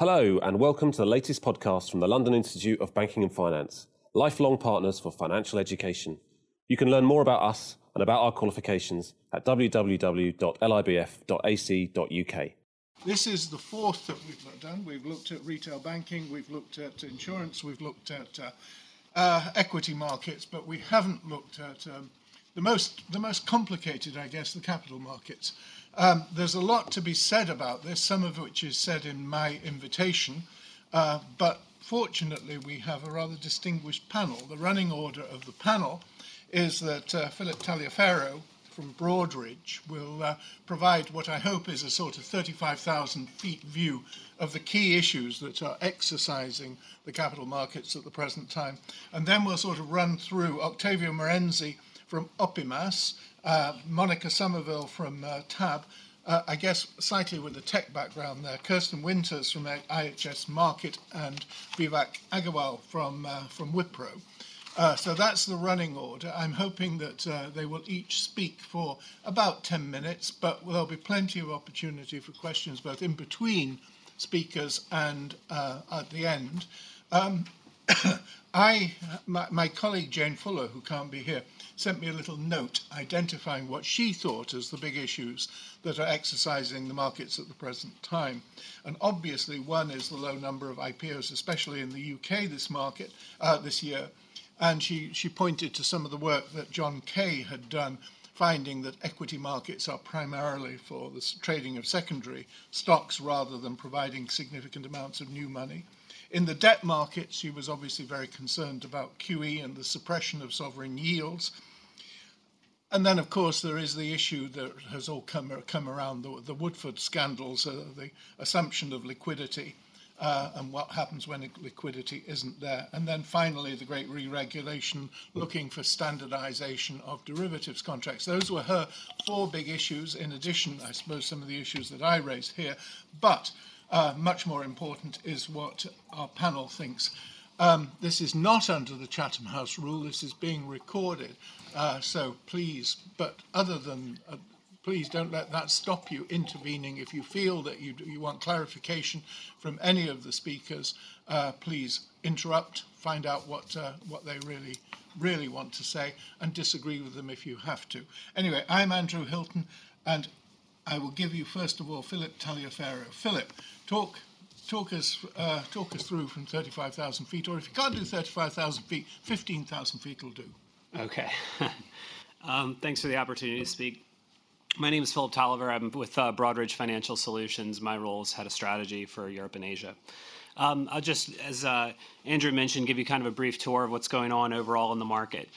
Hello and welcome to the latest podcast from the London Institute of Banking and Finance, lifelong partners for financial education. You can learn more about us and about our qualifications at www.libf.ac.uk. This is the fourth that we've done. We've looked at retail banking, we've looked at insurance, we've looked at equity markets, but we haven't looked at the most complicated, I guess, the capital markets. There's a lot to be said about this, some of which is said in my invitation, but fortunately we have a rather distinguished panel. The running order of the panel is that Philip Tagliaferro from Broadridge will provide what I hope is a sort of 35,000 feet view of the key issues that are exercising the capital markets at the present time. And then we'll sort of run through Octavio Marenzi from Opimas, Monica Somerville from TAB, I guess slightly with the tech background there, Kirsten Winters from IHS Market, and Vivek Agarwal from Wipro. So that's the running order. I'm hoping that they will each speak for about 10 minutes, but there'll be plenty of opportunity for questions both in between speakers and at the end. My colleague Jane Fuller, who can't be here, sent me a little note identifying what she thought as the big issues that are exercising the markets at the present time. And obviously one is the low number of IPOs, especially in the UK this year. And she pointed to some of the work that John Kay had done, finding that equity markets are primarily for the trading of secondary stocks rather than providing significant amounts of new money. In the debt markets, she was obviously very concerned about QE and the suppression of sovereign yields. And then, of course, there is the issue that has all come around, the Woodford scandals, the assumption of liquidity and what happens when liquidity isn't there. And then, finally, the great re-regulation, looking for standardization of derivatives contracts. Those were her four big issues, in addition, I suppose, some of the issues that I raised here. But much more important is what our panel thinks. This is not under the Chatham House rule. This is being recorded. So please, but other than, please don't let that stop you intervening. If you feel that you want clarification from any of the speakers, please interrupt, find out what they really want to say, and disagree with them if you have to. Anyway, I'm Andrew Hilton, and I will give you, first of all, Philip Tagliaferro. Philip, talk us through from 35,000 feet, or if you can't do 35,000 feet, 15,000 feet will do. Okay. Thanks for the opportunity to speak. My name is Philip Tolliver. I'm with Broadridge Financial Solutions. My role is Head of Strategy for Europe and Asia. I'll just, as Andrew mentioned, give you kind of a brief tour of what's going on overall in the market.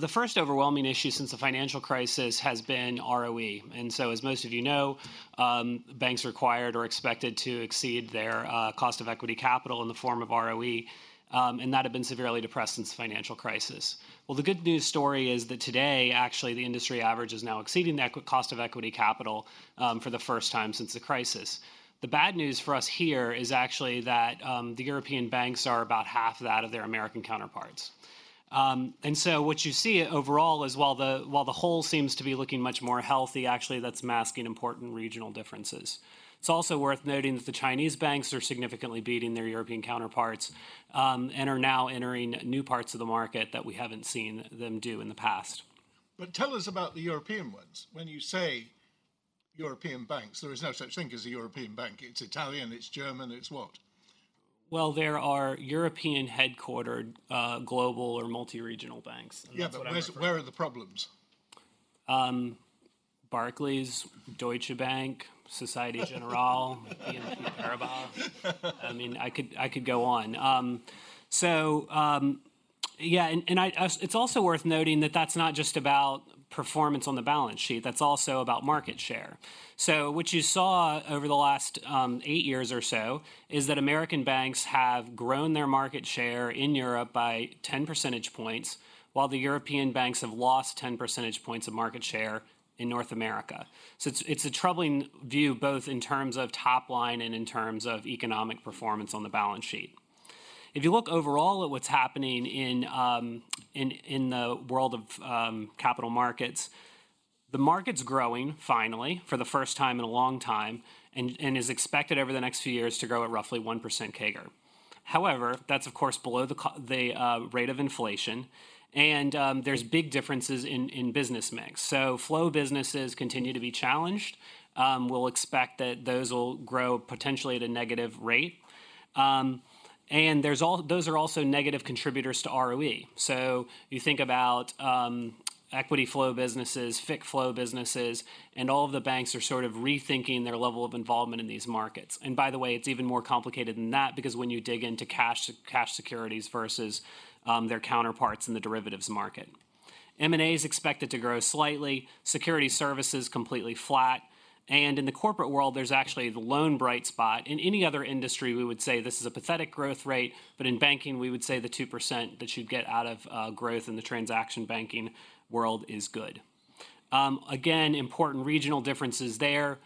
The first overwhelming issue since the financial crisis has been ROE. And so, as most of you know, banks are required or expected to exceed their cost of equity capital in the form of ROE, and that had been severely depressed since the financial crisis. Well, the good news story is that today, actually, the industry average is now exceeding the cost of equity capital for the first time since the crisis. The bad news for us here is actually that the European banks are about half that of their American counterparts. And so what you see overall is while the whole seems to be looking much more healthy, actually that's masking important regional differences. It's also worth noting that the Chinese banks are significantly beating their European counterparts and are now entering new parts of the market that we haven't seen them do in the past. But tell us about the European ones. When you say European banks, there is no such thing as a European bank. It's Italian, it's German, it's what? Well, there are European headquartered global or multi-regional banks. Yeah, but where are the problems? Barclays, Deutsche Bank, Societe Generale, BNP Paribas. I mean, I could go on. It's also worth noting that that's not just about performance on the balance sheet. That's also about market share. So what you saw over the last 8 years or so is that American banks have grown their market share in Europe by 10 percentage points, while the European banks have lost 10 percentage points of market share in North America. So it's a troubling view, both in terms of top line and in terms of economic performance on the balance sheet. If you look overall at what's happening in the world of capital markets, The market's growing, finally, for the first time in a long time, and is expected over the next few years to grow at roughly 1% CAGR. However, that's, of course, below the rate of inflation, and there's big differences in business mix. So flow businesses continue to be challenged. We'll expect that those will grow potentially at a negative rate. And there's those are also negative contributors to ROE. So you think about equity flow businesses, FICC flow businesses, and all of the banks are sort of rethinking their level of involvement in these markets. And by the way, it's even more complicated than that, because when you dig into cash securities versus their counterparts in the derivatives market, M&A is expected to grow slightly, security services completely flat, and in the corporate world, there's actually the lone bright spot. In any other industry, we would say this is a pathetic growth rate, but in banking, we would say the 2% that you'd get out of growth in the transaction banking world is good. Again, important regional differences there.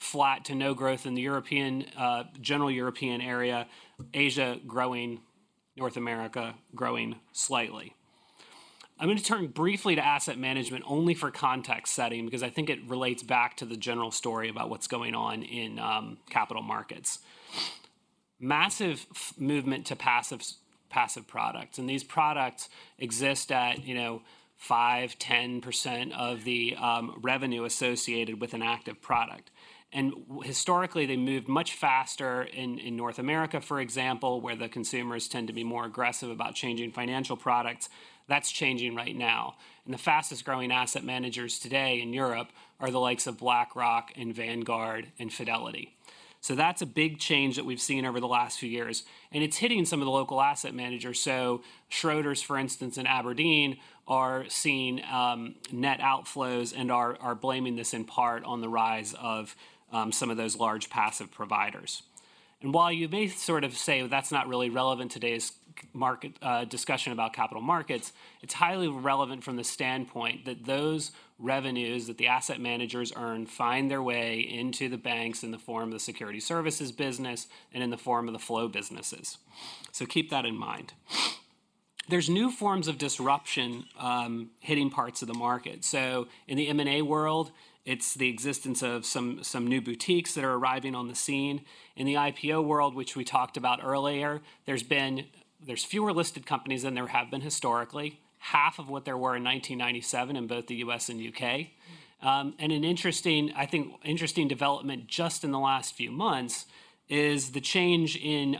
Flat to no growth in the European, general European area. Asia growing, North America growing slightly. I'm going to turn briefly to asset management only for context setting, because I think it relates back to the general story about what's going on in capital markets. Massive movement to passive products, and these products exist at 5-10% of the revenue associated with an active product. And historically, they moved much faster in North America, for example, where the consumers tend to be more aggressive about changing financial products. That's changing right now. And the fastest growing asset managers today in Europe are the likes of BlackRock and Vanguard and Fidelity. So that's a big change that we've seen over the last few years. And it's hitting some of the local asset managers. So Schroders, for instance, in Aberdeen are seeing net outflows and are blaming this in part on the rise of some of those large passive providers. And while you may sort of say, well, that's not really relevant today's market discussion about capital markets, it's highly relevant from the standpoint that those revenues that the asset managers earn find their way into the banks in the form of the security services business and in the form of the flow businesses. So keep that in mind. There's new forms of disruption hitting parts of the market. So in the M&A world, it's the existence of some new boutiques that are arriving on the scene. In the IPO world, which we talked about earlier, there's fewer listed companies than there have been historically, half of what there were in 1997 in both the US and UK. And an interesting development just in the last few months is the change in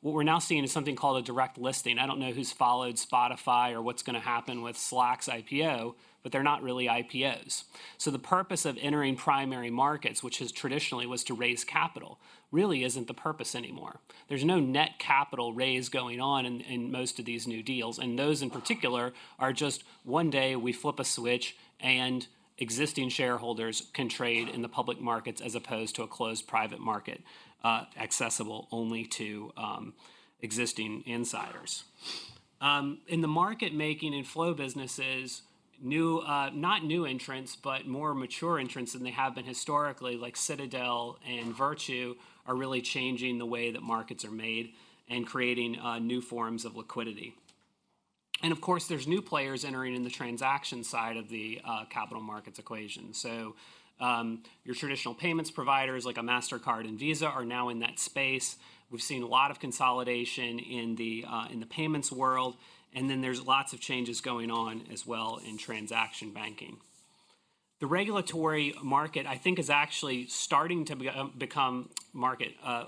what we're now seeing is something called a direct listing. I don't know who's followed Spotify or what's going to happen with Slack's IPO, but they're not really IPOs. So the purpose of entering primary markets, which has traditionally was to raise capital, really isn't the purpose anymore. There's no net capital raise going on in most of these new deals, and those in particular are just one day we flip a switch and existing shareholders can trade in the public markets as opposed to a closed private market accessible only to existing insiders. In the market making and flow businesses, not new entrants, but more mature entrants than they have been historically, like Citadel and Virtue, are really changing the way that markets are made and creating new forms of liquidity. And of course, there's new players entering in the transaction side of the capital markets equation. So your traditional payments providers like a MasterCard and Visa are now in that space. We've seen a lot of consolidation in the payments world. And then there's lots of changes going on as well in transaction banking. The regulatory market, I think, is actually starting to become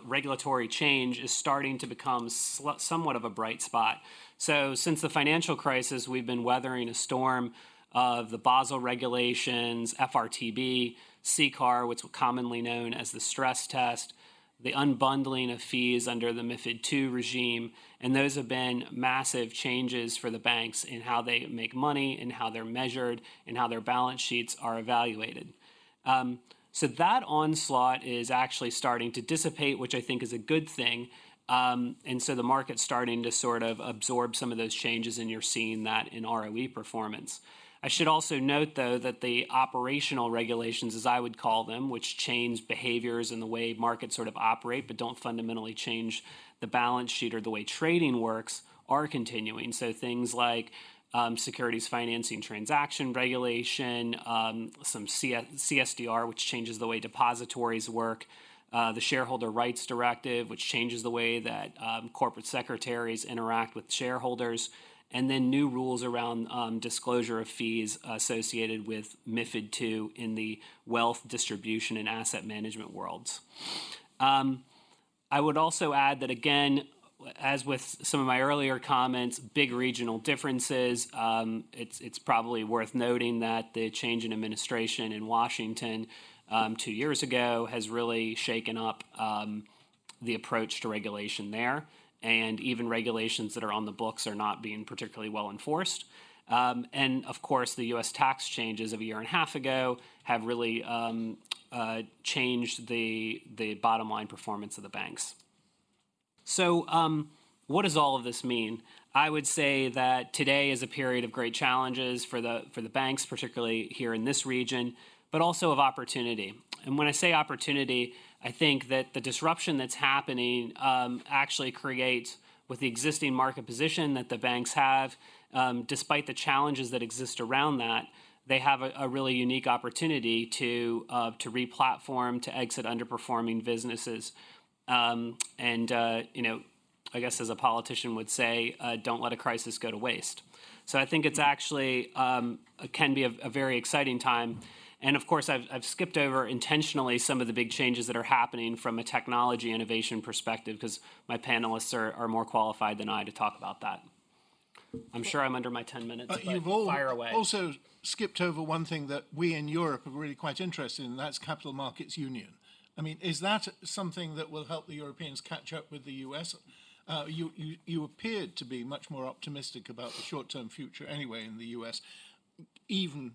regulatory change is starting to become somewhat of a bright spot. So since the financial crisis, we've been weathering a storm of the Basel regulations, FRTB, CCAR, what's commonly known as the stress test, the unbundling of fees under the MiFID II regime, and those have been massive changes for the banks in how they make money, and how they're measured, and how their balance sheets are evaluated. So that onslaught is actually starting to dissipate, which I think is a good thing, and so the market's starting to sort of absorb some of those changes, and you're seeing that in ROE performance. I should also note, though, that the operational regulations, as I would call them, which change behaviors and the way markets sort of operate but don't fundamentally change the balance sheet or the way trading works, are continuing. So things like securities financing transaction regulation, some CSDR, which changes the way depositories work, the Shareholder Rights Directive, which changes the way that corporate secretaries interact with shareholders, and then new rules around disclosure of fees associated with MiFID II in the wealth distribution and asset management worlds. I would also add that, again, as with some of my earlier comments, big regional differences. It's probably worth noting that the change in administration in Washington 2 years ago has really shaken up the approach to regulation there, and even regulations that are on the books are not being particularly well enforced. And, of course, the U.S. tax changes of a year and a half ago have really changed the bottom line performance of the banks. So what does all of this mean? I would say that today is a period of great challenges for the banks, particularly here in this region, but also of opportunity. And when I say opportunity, I think that the disruption that's happening actually creates, with the existing market position that the banks have, despite the challenges that exist around that, they have a really unique opportunity to re-platform, to exit underperforming businesses. You know, I guess as a politician would say, don't let a crisis go to waste. So I think it's actually can be a very exciting time. And, of course, I've skipped over intentionally some of the big changes that are happening from a technology innovation perspective because my panelists are more qualified than I to talk about that. I'm sure I'm under my 10 minutes, but you've fire away. Also skipped over one thing that we in Europe are really quite interested in, and that's Capital Markets Union. I mean, is that something that will help the Europeans catch up with the US? You appeared to be much more optimistic about the short-term future anyway in the US, even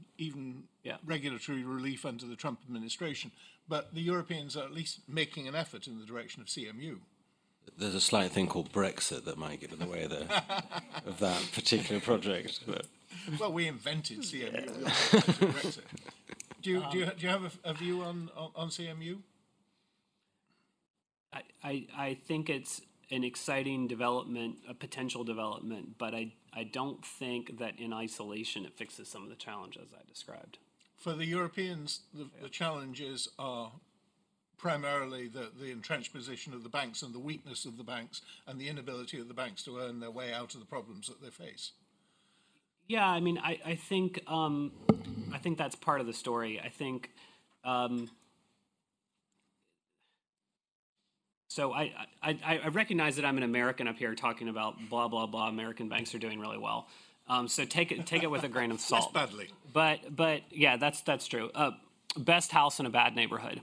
yeah. Regulatory relief under the Trump administration. But the Europeans are at least making an effort in the direction of CMU. There's a slight thing called Brexit that might get in the way of that particular project. But. Well, we invented CMU. Yeah. Brexit. Do you have a view on CMU? I think it's an exciting development, a potential development, but I don't think that in isolation it fixes some of the challenges I described. For the Europeans, the challenges are primarily the entrenched position of the banks and the weakness of the banks and the inability of the banks to earn their way out of the problems that they face. Yeah, I mean, I think that's part of the story. I think... So I recognize that I'm an American up here talking about blah, blah, blah, American banks are doing really well. So take it with a grain of salt. That's badly. But yeah, that's true. Best house in a bad neighborhood.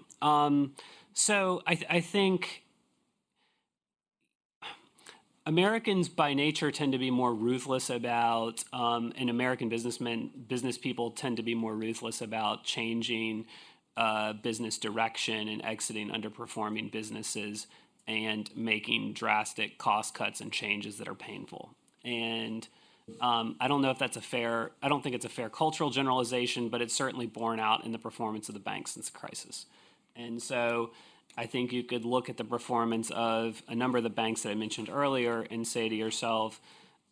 So I think Americans by nature tend to be more ruthless about, and American business people tend to be more ruthless about changing business direction and exiting underperforming businesses and making drastic cost cuts and changes that are painful. And I don't know if that's I don't think it's a fair cultural generalization, but it's certainly borne out in the performance of the banks since the crisis. And so I think you could look at the performance of a number of the banks that I mentioned earlier and say to yourself,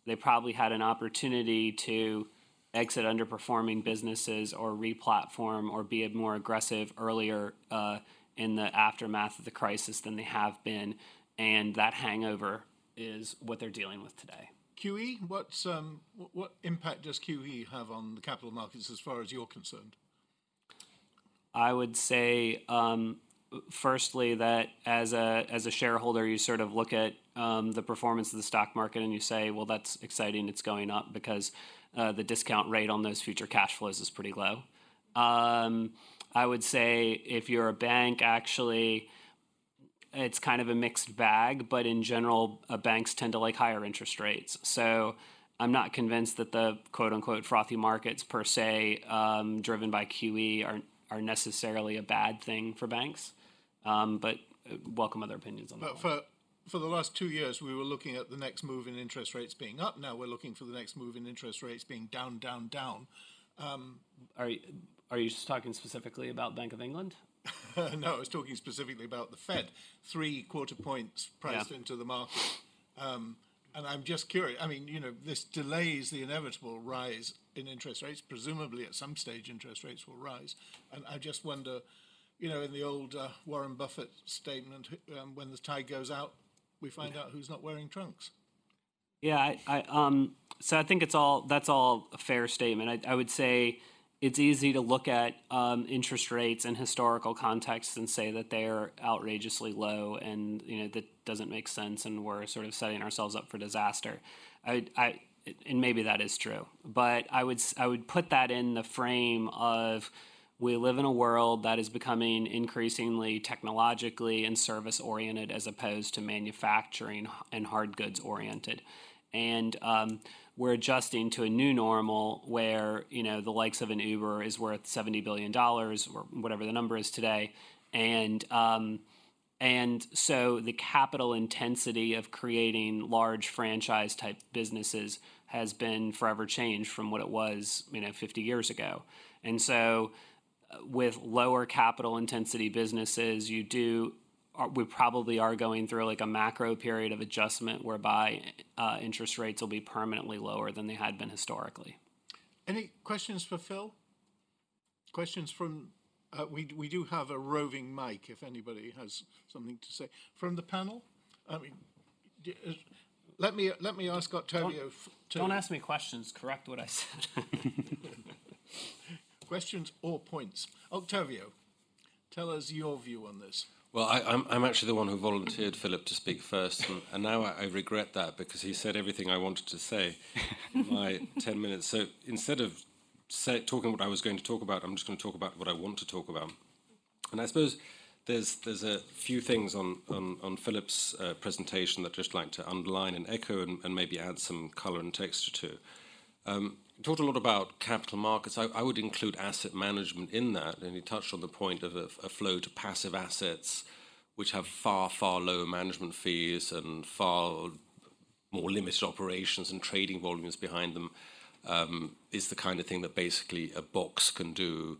they probably had an opportunity to exit underperforming businesses or re-platform or be more aggressive earlier in the aftermath of the crisis than they have been. And that hangover is what they're dealing with today. QE, what impact does QE have on the capital markets as far as you're concerned? I would say, firstly, that as a shareholder, you sort of look at the performance of the stock market and you say, well, that's exciting, it's going up because the discount rate on those future cash flows is pretty low. I would say if you're a bank, actually, it's kind of a mixed bag, but in general, banks tend to like higher interest rates. So I'm not convinced that the quote-unquote frothy markets per se driven by QE are necessarily a bad thing for banks, but welcome other opinions on that. For the last 2 years, we were looking at the next move in interest rates being up. Now we're looking for the next move in interest rates being down, down, down. Are you just talking specifically about Bank of England? No, I was talking specifically about the Fed. 3 quarter points priced into the market. And I'm just curious, I mean, you know, this delays the inevitable rise in interest rates. Presumably at some stage interest rates will rise. And I just wonder, you know, in the old Warren Buffett statement, when the tide goes out, we find out who's not wearing trunks. Yeah, so I think it's all, that's all a fair statement. I would say it's easy to look at interest rates in historical context and say that they're outrageously low, and you know that doesn't make sense, and we're sort of setting ourselves up for disaster. And maybe that is true, but I would put that in the frame of we live in a world that is becoming increasingly technologically and service oriented as opposed to manufacturing and hard goods oriented. And we're adjusting to a new normal where, you know, the likes of an Uber is worth $70 billion or whatever the number is today. And so the capital intensity of creating large franchise type businesses has been forever changed from what it was, you know, 50 years ago. And so with lower capital intensity businesses, we probably are going through like a macro period of adjustment whereby interest rates will be permanently lower than they had been historically. Any questions for Phil? Questions from, we do have a roving mic if anybody has something to say. From the panel? I mean, let me ask Octavio. Don't ask me questions, correct what I said. Questions or points? Octavio, tell us your view on this. Well, I'm actually the one who volunteered Philip to speak first, and now I regret that because he said everything I wanted to say in my 10 minutes. So instead of talking what I was going to talk about, I'm just going to talk about what I want to talk about. And I suppose there's a few things on Philip's presentation that I'd just like to underline and echo and maybe add some colour and texture to. He talked a lot about capital markets. I would include asset management in that, and he touched on the point of a flow to passive assets, which have far, far lower management fees and far more limited operations and trading volumes behind them, is the kind of thing that basically a box can do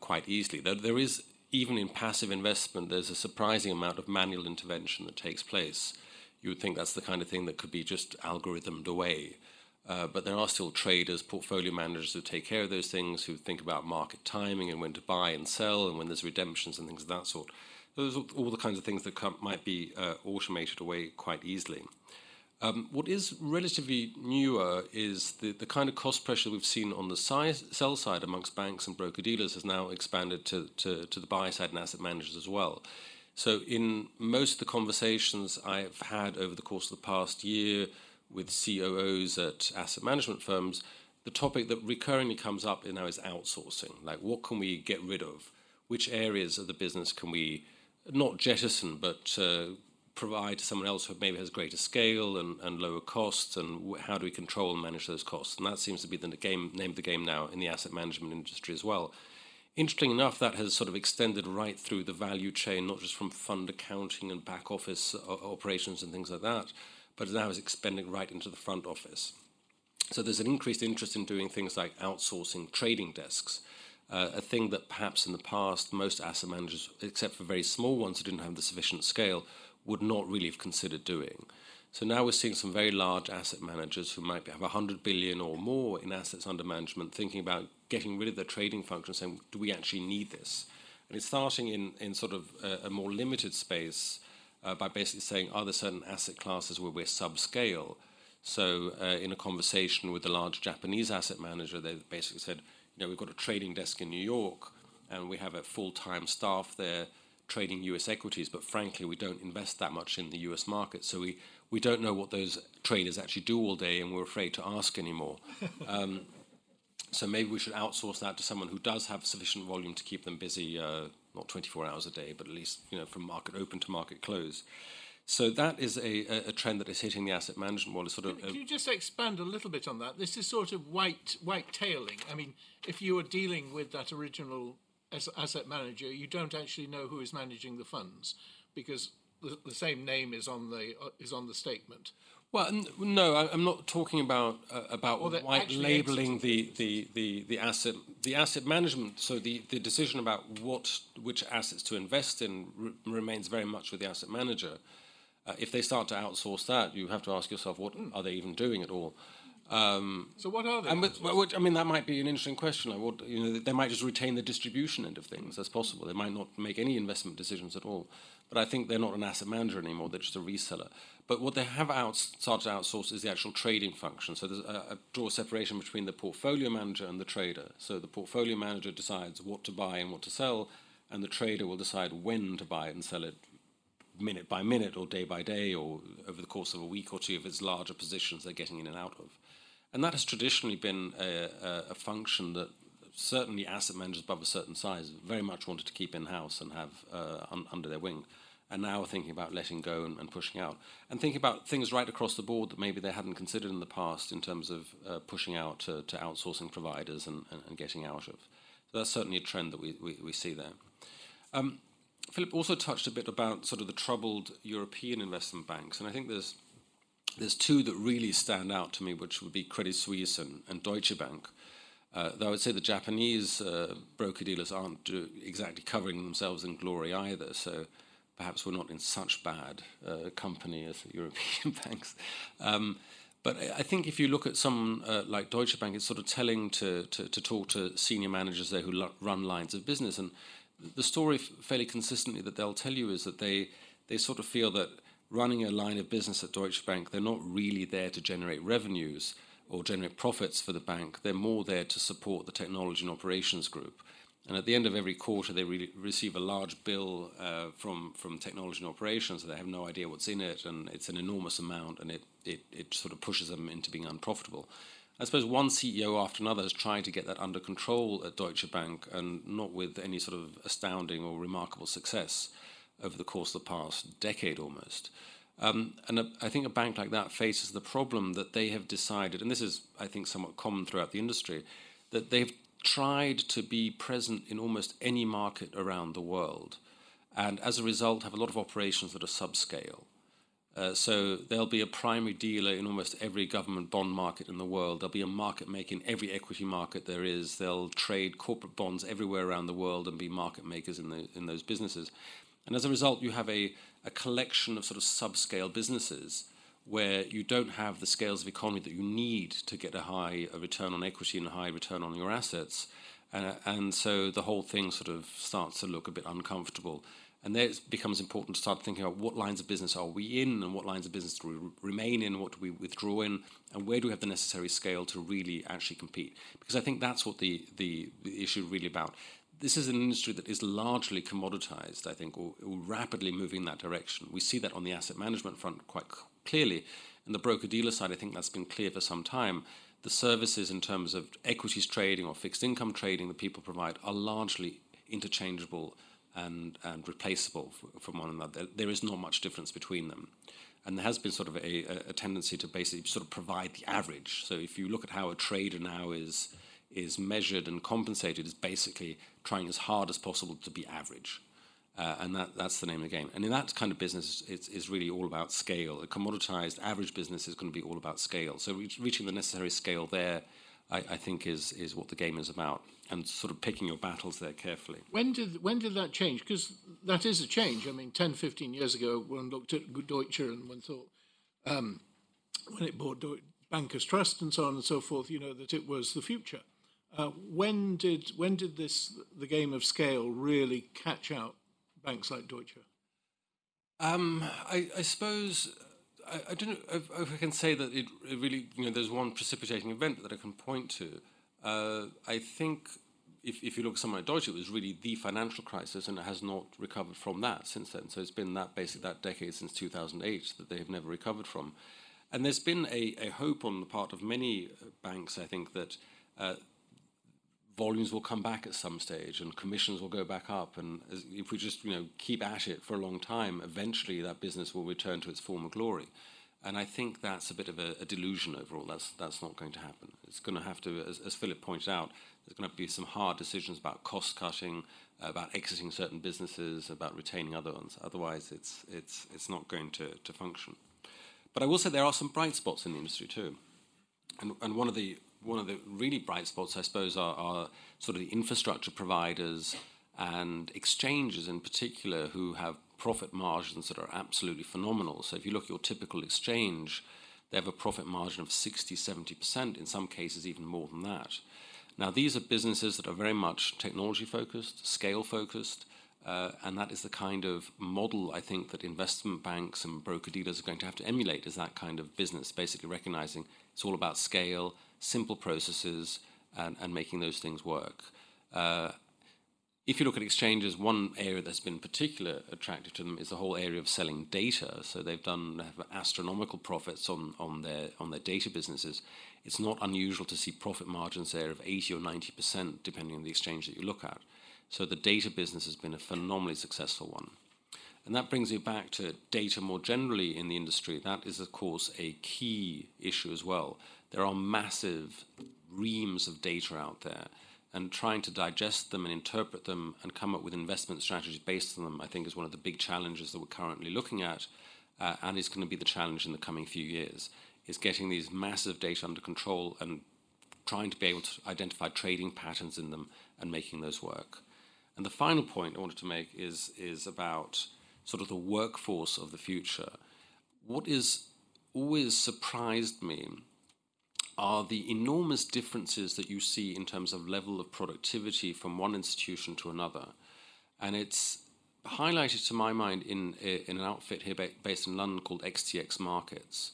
quite easily. There is, even in passive investment, there's a surprising amount of manual intervention that takes place. You would think that's the kind of thing that could be just algorithmed away. But there are still traders, portfolio managers who take care of those things, who think about market timing and when to buy and sell and when there's redemptions and things of that sort. Those are all the kinds of things that might be automated away quite easily. What is relatively newer is the kind of cost pressure we've seen on the sell side amongst banks and broker-dealers has now expanded to the buy side and asset managers as well. So in most of the conversations I've had over the course of the past year with COOs at asset management firms, the topic that recurringly comes up now is outsourcing. Like, what can we get rid of? Which areas of the business can we not jettison, but provide to someone else who maybe has greater scale and lower costs, and how do we control and manage those costs? And that seems to be the name of the game now in the asset management industry as well. Interesting enough, that has sort of extended right through the value chain, not just from fund accounting and back office operations and things like that, but now is expanding right into the front office. So there's an increased interest in doing things like outsourcing trading desks, a thing that perhaps in the past most asset managers, except for very small ones who didn't have the sufficient scale, would not really have considered doing. So now we're seeing some very large asset managers who might have 100 billion or more in assets under management thinking about getting rid of their trading function, saying, do we actually need this? And it's starting in sort of a more limited space, by basically saying, are there certain asset classes where we're subscale? So in a conversation with a large Japanese asset manager, they basically said, you know, we've got a trading desk in New York, and we have a full-time staff there trading US equities, but frankly, we don't invest that much in the US market. So we don't know what those traders actually do all day, and we're afraid to ask anymore. So maybe we should outsource that to someone who does have sufficient volume to keep them busy, not 24 hours a day, but at least, you know, from market open to market close. So that is a trend that is hitting the asset management world. Can you just expand a little bit on that? This is sort of white tailing. I mean, if you are dealing with that original asset manager, you don't actually know who is managing the funds because the same name is on the statement. Well, no, I'm not talking about white labelling the asset management. So the decision about which assets to invest in remains very much with the asset manager. If they start to outsource that, you have to ask yourself, what are they even doing at all? So what are they? And I mean, that might be an interesting question. Like what, you know, they might just retain the distribution end of things. That's possible. They might not make any investment decisions at all. But I think they're not an asset manager anymore. They're just a reseller. But what they have started to outsource is the actual trading function. So there's a draw separation between the portfolio manager and the trader. So the portfolio manager decides what to buy and what to sell, and the trader will decide when to buy it and sell it, minute by minute or day by day or over the course of a week or two if it's larger positions they're getting in and out of. And that has traditionally been a function that certainly asset managers above a certain size very much wanted to keep in-house and have under their wing. And now are thinking about letting go and pushing out. And thinking about things right across the board that maybe they hadn't considered in the past in terms of pushing out to outsourcing providers and getting out of. So that's certainly a trend that we see there. Philip also touched a bit about sort of the troubled European investment banks, and I think there's two that really stand out to me, which would be Credit Suisse and Deutsche Bank. Though I would say the Japanese broker-dealers aren't exactly covering themselves in glory either, so perhaps we're not in such bad company as the European banks. But I think if you look at someone like Deutsche Bank, it's sort of telling to talk to senior managers there who run lines of business, and the story fairly consistently that they'll tell you is that they sort of feel that running a line of business at Deutsche Bank, they're not really there to generate revenues or generate profits for the bank. They're more there to support the technology and operations group. And at the end of every quarter, they receive a large bill from technology and operations. They have no idea what's in it, and it's an enormous amount, and it sort of pushes them into being unprofitable. I suppose one CEO after another is trying to get that under control at Deutsche Bank, and not with any sort of astounding or remarkable success over the course of the past decade almost. I think a bank like that faces the problem that they have decided, and this is, I think, somewhat common throughout the industry, that they've tried to be present in almost any market around the world, and as a result have a lot of operations that are subscale. So there'll be a primary dealer in almost every government bond market in the world. There'll be a market maker in every equity market there is. They'll trade corporate bonds everywhere around the world and be market makers in those businesses. And as a result, you have a collection of sort of subscale businesses where you don't have the scales of economy that you need to get a high return on equity and a high return on your assets. And so the whole thing sort of starts to look a bit uncomfortable. And there it becomes important to start thinking about what lines of business are we in and what lines of business do we remain in, what do we withdraw in, and where do we have the necessary scale to really actually compete? Because I think that's what the issue is really about. This is an industry that is largely commoditized, I think, or rapidly moving in that direction. We see that on the asset management front quite clearly. And the broker-dealer side, I think that's been clear for some time. The services in terms of equities trading or fixed income trading that people provide are largely interchangeable and replaceable from one another. There is not much difference between them. And there has been sort of a tendency to basically sort of provide the average. So if you look at how a trader now is measured and compensated, is basically trying as hard as possible to be average. And that's the name of the game. And in that kind of business, it's really all about scale. A commoditized average business is going to be all about scale. So reaching the necessary scale there, I think is what the game is about, and sort of picking your battles there carefully. When did that change? Because that is a change. I mean, 10, 15 years ago, one looked at Deutsche and one thought, when it bought Bankers Trust and so on and so forth, you know, that it was the future. When did the game of scale really catch out banks like Deutsche? I suppose. I don't know if I can say that it really, you know, there's one precipitating event that I can point to. I think if you look somewhere at Deutsche, it was really the financial crisis, and it has not recovered from that since then. So it's been that decade since 2008 that they have never recovered from. And there's been a hope on the part of many banks, I think, that volumes will come back at some stage and commissions will go back up. And if we just, you know, keep at it for a long time, eventually that business will return to its former glory. And I think that's a bit of a delusion overall. That's not going to happen. It's going to have to, as Philip pointed out, there's going to be some hard decisions about cost cutting, about exiting certain businesses, about retaining other ones. Otherwise, it's not going to function. But I will say there are some bright spots in the industry too. And one of the really bright spots, I suppose, are sort of the infrastructure providers and exchanges in particular who have profit margins that are absolutely phenomenal. So if you look at your typical exchange, they have a profit margin of 60, 70%, in some cases even more than that. Now, these are businesses that are very much technology-focused, scale-focused, and that is the kind of model, I think, that investment banks and broker-dealers are going to have to emulate, is that kind of business, basically recognizing it's all about scale, simple processes, and making those things work. If you look at exchanges, one area that's been particularly attractive to them is the whole area of selling data. So they've have astronomical profits on their data businesses. It's not unusual to see profit margins there of 80 or 90%, depending on the exchange that you look at. So the data business has been a phenomenally successful one. And that brings me back to data more generally in the industry. That is, of course, a key issue as well. There are massive reams of data out there, and trying to digest them and interpret them and come up with investment strategies based on them, I think, is one of the big challenges that we're currently looking at, and is going to be the challenge in the coming few years, is getting these massive data under control and trying to be able to identify trading patterns in them and making those work. And the final point I wanted to make is about sort of the workforce of the future. What has always surprised me are the enormous differences that you see in terms of level of productivity from one institution to another. And it's highlighted to my mind in an outfit here based in London called XTX Markets,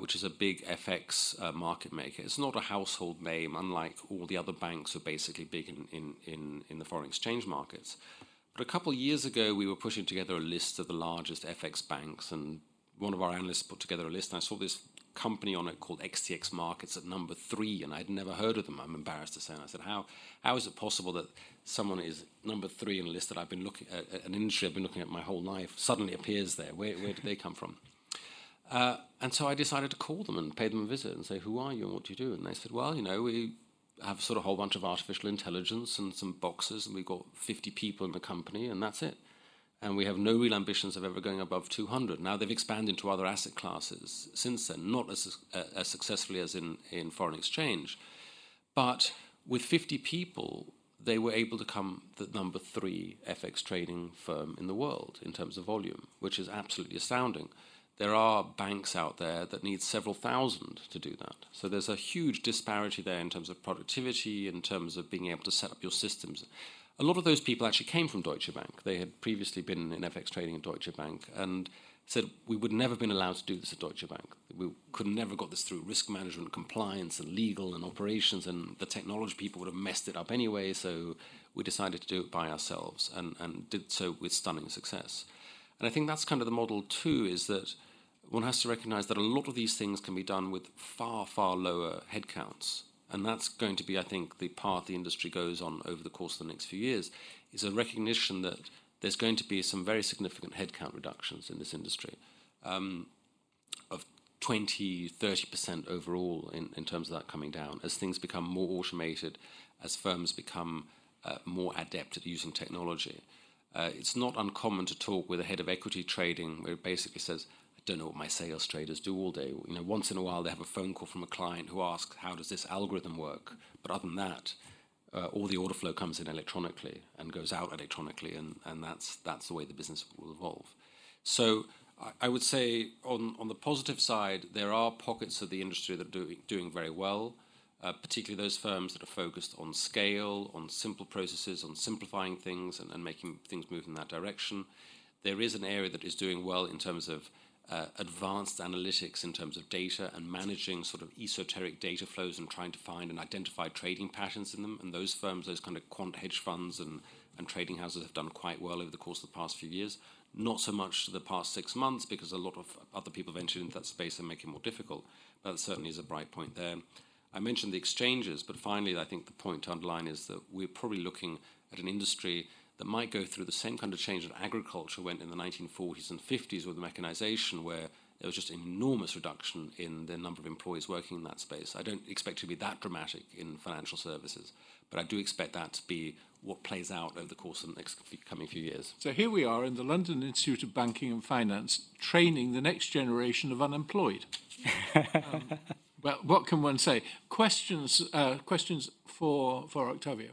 which is a big FX market maker. It's not a household name, unlike all the other banks who are basically big in the foreign exchange markets. But a couple of years ago, we were putting together a list of the largest FX banks, and one of our analysts put together a list, and I saw this company on it called XTX Markets at number 3, and I'd never heard of them, I'm embarrassed to say. And I said, how is it possible that someone is number 3 in a list that I've been looking at, an industry I've been looking at my whole life, suddenly appears there? Where did they come from? And so I decided to call them and pay them a visit and say, who are you and what do you do? And they said, well, you know, we have sort of a whole bunch of artificial intelligence and some boxes, and we've got 50 people in the company, and that's it. And we have no real ambitions of ever going above 200. Now, they've expanded to other asset classes since then, not as successfully as in foreign exchange. But with 50 people, they were able to become the number 3 FX trading firm in the world in terms of volume, which is absolutely astounding. There are banks out there that need several thousand to do that. So there's a huge disparity there in terms of productivity, in terms of being able to set up your systems. A lot of those people actually came from Deutsche Bank. They had previously been in FX trading at Deutsche Bank and said, we would never have been allowed to do this at Deutsche Bank. We could never have got this through risk management, compliance, and legal, and operations, and the technology people would have messed it up anyway, so we decided to do it by ourselves and did so with stunning success. And I think that's kind of the model too, is that one has to recognize that a lot of these things can be done with far, far lower headcounts. And that's going to be, I think, the path the industry goes on over the course of the next few years, is a recognition that there's going to be some very significant headcount reductions in this industry, of 20, 30% overall in terms of that coming down, as things become more automated, as firms become more adept at using technology. It's not uncommon to talk with a head of equity trading where it basically says, don't know what my sales traders do all day. You know, once in a while they have a phone call from a client who asks, how does this algorithm work? But other than that, all the order flow comes in electronically and goes out electronically, and that's the way the business will evolve. So I would say on the positive side, there are pockets of the industry that are doing very well, particularly those firms that are focused on scale, on simple processes, on simplifying things and making things move in that direction. There is an area that is doing well in terms of advanced analytics, in terms of data and managing sort of esoteric data flows and trying to find and identify trading patterns in them. And those firms, those kind of quant hedge funds and trading houses have done quite well over the course of the past few years. Not so much the past 6 months, because a lot of other people have entered into that space and make it more difficult. But that certainly is a bright point there. I mentioned the exchanges, but finally I think the point to underline is that we're probably looking at an industry that might go through the same kind of change that agriculture went in the 1940s and 50s with mechanization, where there was just an enormous reduction in the number of employees working in that space. I don't expect it to be that dramatic in financial services, but I do expect that to be what plays out over the course of the next coming few years. So here we are in the London Institute of Banking and Finance training the next generation of unemployed. Well, what can one say? Questions for Octavio.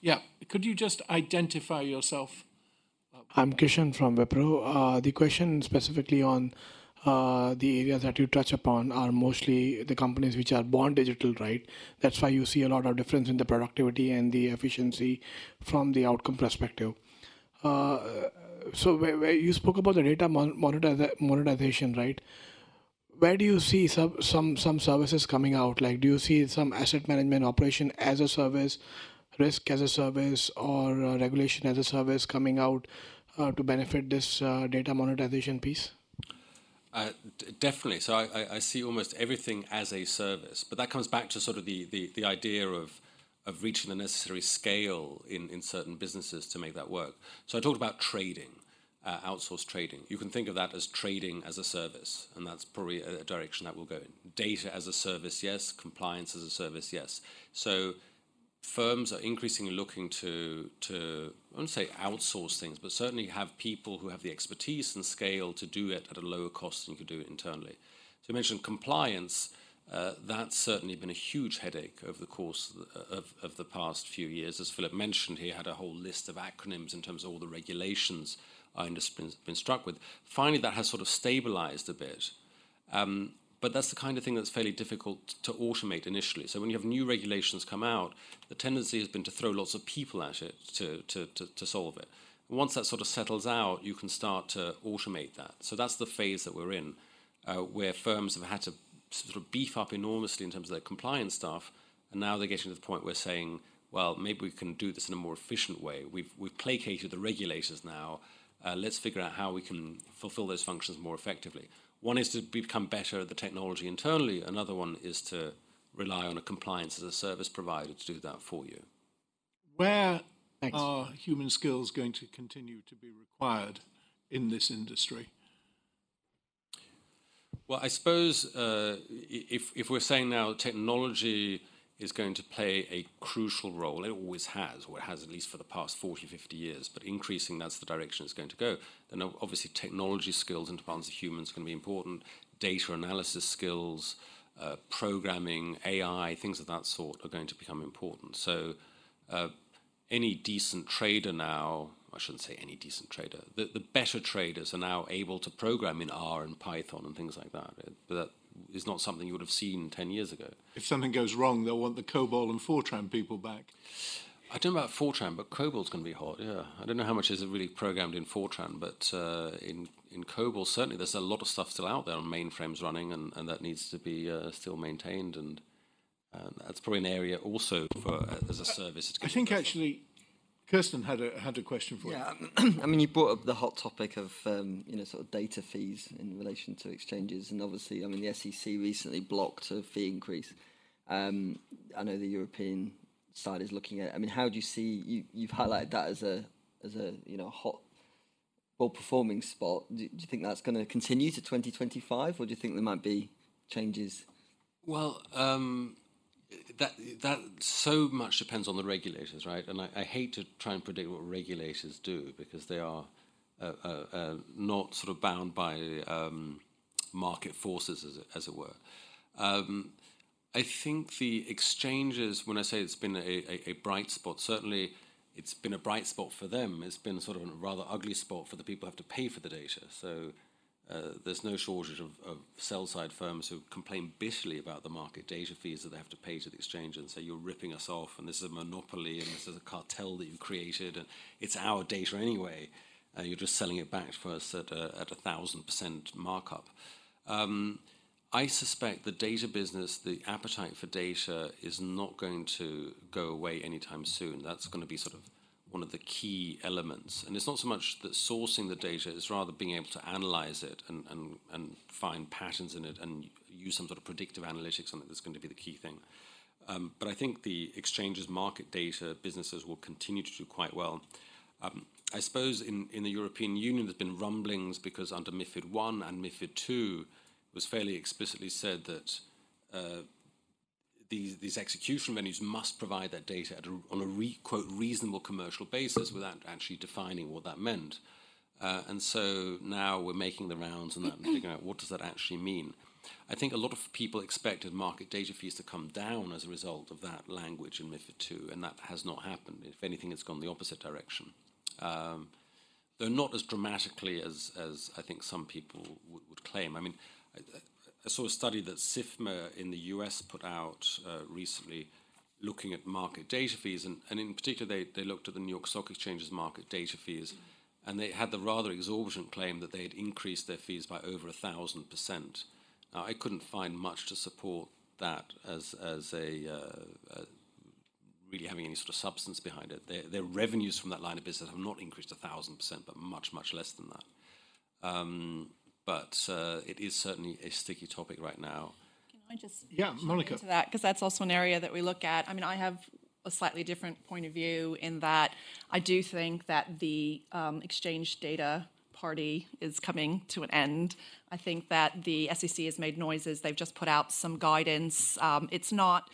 Yeah, could you just identify yourself? I'm Kishan from Wipro. The question specifically on the areas that you touch upon are mostly the companies which are born digital, right? That's why you see a lot of difference in the productivity and the efficiency from the outcome perspective. So where you spoke about the data monetization, right? Where do you see some services coming out? Like, do you see some asset management operation as a service, risk as a service, or regulation as a service coming out to benefit this data monetization piece? Definitely. So I see almost everything as a service, but that comes back to sort of the idea of reaching the necessary scale in certain businesses to make that work. So I talked about trading, outsourced trading. You can think of that as trading as a service, and that's probably a direction that will go in. Data as a service, yes. Compliance as a service, yes. So firms are increasingly looking to I wouldn't say outsource things, but certainly have people who have the expertise and scale to do it at a lower cost than you could do it internally. So you mentioned compliance. That's certainly been a huge headache over the course of the past few years. As Philip mentioned, he had a whole list of acronyms in terms of all the regulations I've been struck with. Finally, that has sort of stabilized a bit. But that's the kind of thing that's fairly difficult to automate initially. So when you have new regulations come out, the tendency has been to throw lots of people at it to solve it. And once that sort of settles out, you can start to automate that. So that's the phase that we're in, where firms have had to sort of beef up enormously in terms of their compliance stuff, and now they're getting to the point where saying, well, maybe we can do this in a more efficient way. We've placated the regulators now. Let's figure out how we can fulfill those functions more effectively. One is to become better at the technology internally. Another one is to rely on a compliance as a service provider to do that for you. Where are human skills going to continue to be required in this industry? Well, I suppose if we're saying now technology is going to play a crucial role, it always has, or it has at least for the past 40, 50 years, but increasing, that's the direction it's going to go. Then obviously technology skills and demands of humans can be important, data analysis skills, programming, AI, things of that sort are going to become important. So any decent trader now, I shouldn't say any decent trader, the better traders are now able to program in R and Python and things like that. But that is not something you would have seen 10 years ago. If something goes wrong, they'll want the COBOL and Fortran people back. I don't know about Fortran, but COBOL's going to be hot, yeah. I don't know how much is really programmed in Fortran, but in COBOL, certainly there's a lot of stuff still out there on mainframes running, and that needs to be still maintained, and that's probably an area also for, as a service. I think actually Kirsten had a question for you. Yeah, I mean, you brought up the hot topic of sort of data fees in relation to exchanges, and obviously, I mean, the SEC recently blocked a fee increase. I know the European side is looking at it. I mean, how do you see you've highlighted that as a hot, well performing spot? Do you think that's going to continue to 2025, or do you think there might be changes? Well, That so much depends on the regulators, right? And I hate to try and predict what regulators do, because they are not sort of bound by market forces, as it were. I think the exchanges, when I say it's been a bright spot, certainly it's been a bright spot for them. It's been sort of a rather ugly spot for the people who have to pay for the data. So there's no shortage of sell-side firms who complain bitterly about the market data fees that they have to pay to the exchange and say, you're ripping us off, and this is a monopoly, and this is a cartel that you've created, and it's our data anyway. You're just selling it back to us at 1,000% markup. I suspect the data business, the appetite for data, is not going to go away anytime soon. That's going to be sort of one of the key elements. And it's not so much that sourcing the data, it's rather being able to analyze it and find patterns in it and use some sort of predictive analytics on it that's going to be the key thing. But I think the exchanges, market data businesses will continue to do quite well. I suppose in the European Union there's been rumblings, because under MiFID I and MiFID II it was fairly explicitly said that these execution venues must provide that data on a quote, reasonable commercial basis, without actually defining what that meant. And so now we're making the rounds and that and figuring out what does that actually mean. I think a lot of people expected market data fees to come down as a result of that language in MiFID II, and that has not happened. If anything, it's gone the opposite direction. though not as dramatically as I think some people would claim. I mean, I saw a study that SIFMA in the US put out recently looking at market data fees, and in particular they looked at the New York Stock Exchange's market data fees, and they had the rather exorbitant claim that they had increased their fees by over 1,000%. Now, I couldn't find much to support that as really having any sort of substance behind it. Their revenues from that line of business have not increased 1,000%, but much, much less than that. But it is certainly a sticky topic right now. Can I just Monica, into that, because that's also an area that we look at. I mean, I have a slightly different point of view in that I do think that the exchange data party is coming to an end. I think that the SEC has made noises. They've just put out some guidance. It's not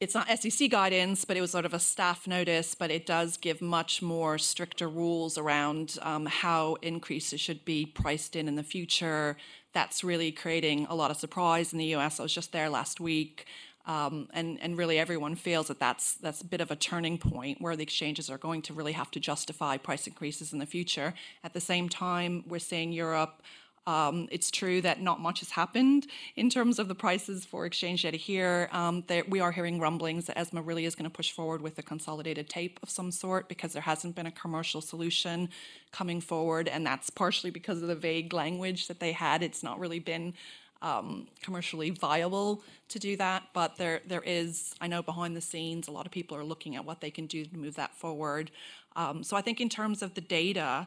SEC guidance, but it was sort of a staff notice, but it does give much more stricter rules around how increases should be priced in the future. That's really creating a lot of surprise in the US. I was just there last week. And really everyone feels that that's a bit of a turning point where the exchanges are going to really have to justify price increases in the future. At the same time, we're seeing Europe. It's true that not much has happened in terms of the prices for exchange data here. We are hearing rumblings that ESMA really is going to push forward with a consolidated tape of some sort because there hasn't been a commercial solution coming forward, and that's partially because of the vague language that they had. It's not really been commercially viable to do that, but there is, I know behind the scenes, a lot of people are looking at what they can do to move that forward. So I think in terms of the data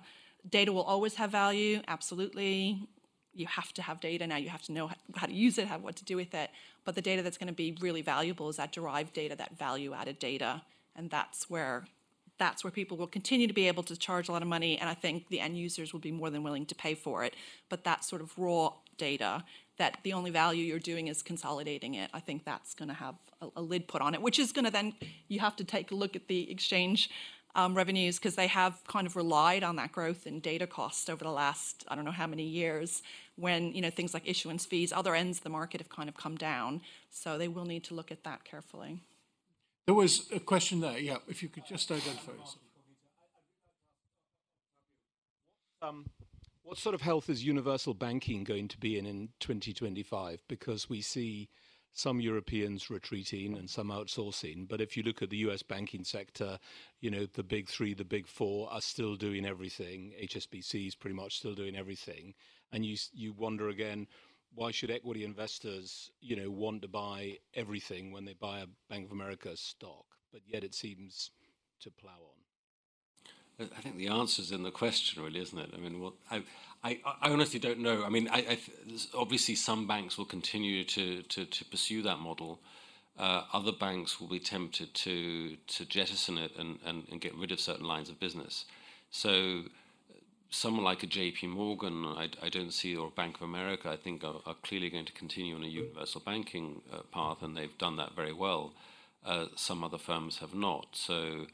will always have value, absolutely. You have to have data now, you have to know how to use it, what to do with it, but the data that's going to be really valuable is that derived data, that value-added data, and that's where people will continue to be able to charge a lot of money, and I think the end users will be more than willing to pay for it, but that sort of raw data that the only value you're doing is consolidating it, I think that's going to have a lid put on it, which is going to then, you have to take a look at the exchange revenues because they have kind of relied on that growth in data costs over the last, I don't know how many years, when, you know, things like issuance fees, other ends of the market have kind of come down. So they will need to look at that carefully. There was a question there, yeah, if you could just identify yourself. What sort of health is universal banking going to be in 2025? Because we see some Europeans retreating and some outsourcing. But if you look at the US banking sector, you know, the big three, the big four are still doing everything. HSBC is pretty much still doing everything. And you wonder again, why should equity investors, you know, want to buy everything when they buy a Bank of America stock? But yet it seems to plow on. I think the answer's in the question, really, isn't it? I mean, what I honestly don't know. I mean, obviously some banks will continue to pursue that model. Other banks will be tempted to jettison it and get rid of certain lines of business. So someone like a J.P. Morgan, I don't see, or Bank of America, I think are clearly going to continue on a universal banking path, and they've done that very well. Some other firms have not. So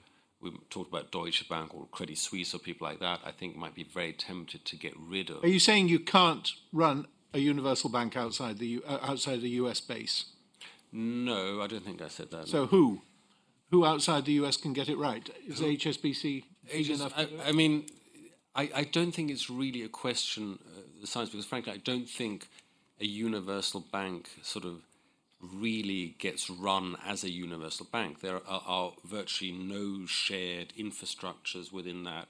we talked about Deutsche Bank or Credit Suisse or people like that, I think might be very tempted to get rid of. Are you saying you can't run a universal bank outside the US base? No, I don't think I said that. So no. Who outside the US can get it right? Is HSBC enough? I mean, I don't think it's really a question of the science, because frankly, I don't think a universal bank sort of really gets run as a universal bank. There are virtually no shared infrastructures within that.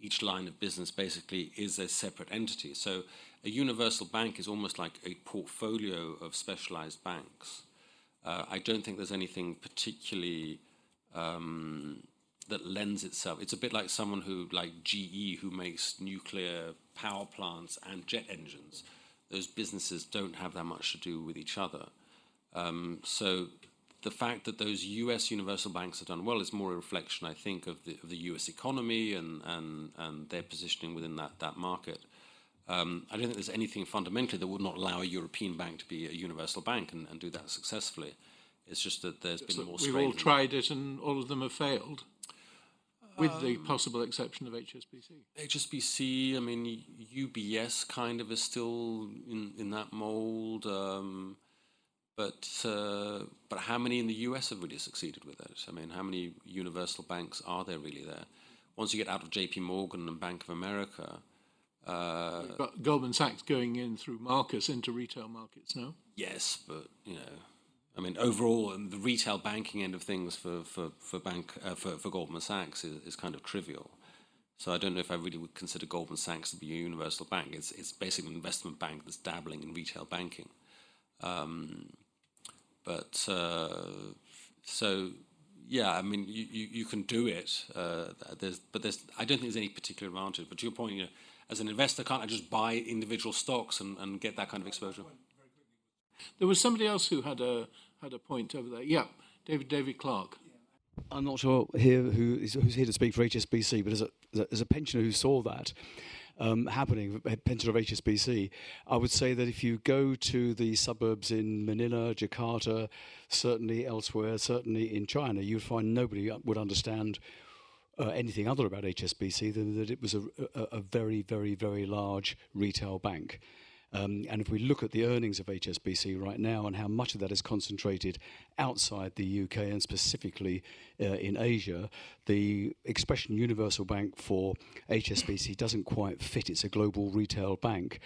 Each line of business basically is a separate entity. So a universal bank is almost like a portfolio of specialized banks. I don't think there's anything particularly that lends itself. It's a bit like someone like GE, who makes nuclear power plants and jet engines. Those businesses don't have that much to do with each other. So the fact that those U.S. universal banks have done well is more a reflection, I think, of the U.S. economy and their positioning within that market. I don't think there's anything fundamentally that would not allow a European bank to be a universal bank and do that successfully. It's just that there's been more strain. We've all tried it and all of them have failed, with the possible exception of HSBC. HSBC, I mean, UBS kind of is still in that mould. But how many in the US have really succeeded with it? I mean, how many universal banks are there really there? once you get out of JP Morgan and Bank of America... But Goldman Sachs going in through Marcus into retail markets now? Yes, but, you know, I mean, overall, the retail banking end of things for Goldman Sachs is kind of trivial. So I don't know if I really would consider Goldman Sachs to be a universal bank. It's basically an investment bank that's dabbling in retail banking. Yeah, I mean, you can do it, I don't think there's any particular advantage. But to your point, you know, as an investor, can't I just buy individual stocks and get that kind of exposure? There was somebody else who had a point over there. Yeah, David Clark. I'm not sure here who's here to speak for HSBC, but as a pensioner who saw that happening, a pensioner of HSBC, I would say that if you go to the suburbs in Manila, Jakarta, certainly elsewhere, certainly in China, you'd find nobody would understand anything other about HSBC than that it was a very, very, very large retail bank. And if we look at the earnings of HSBC right now and how much of that is concentrated outside the UK and specifically in Asia, the expression universal bank for HSBC doesn't quite fit. It's a global retail bank.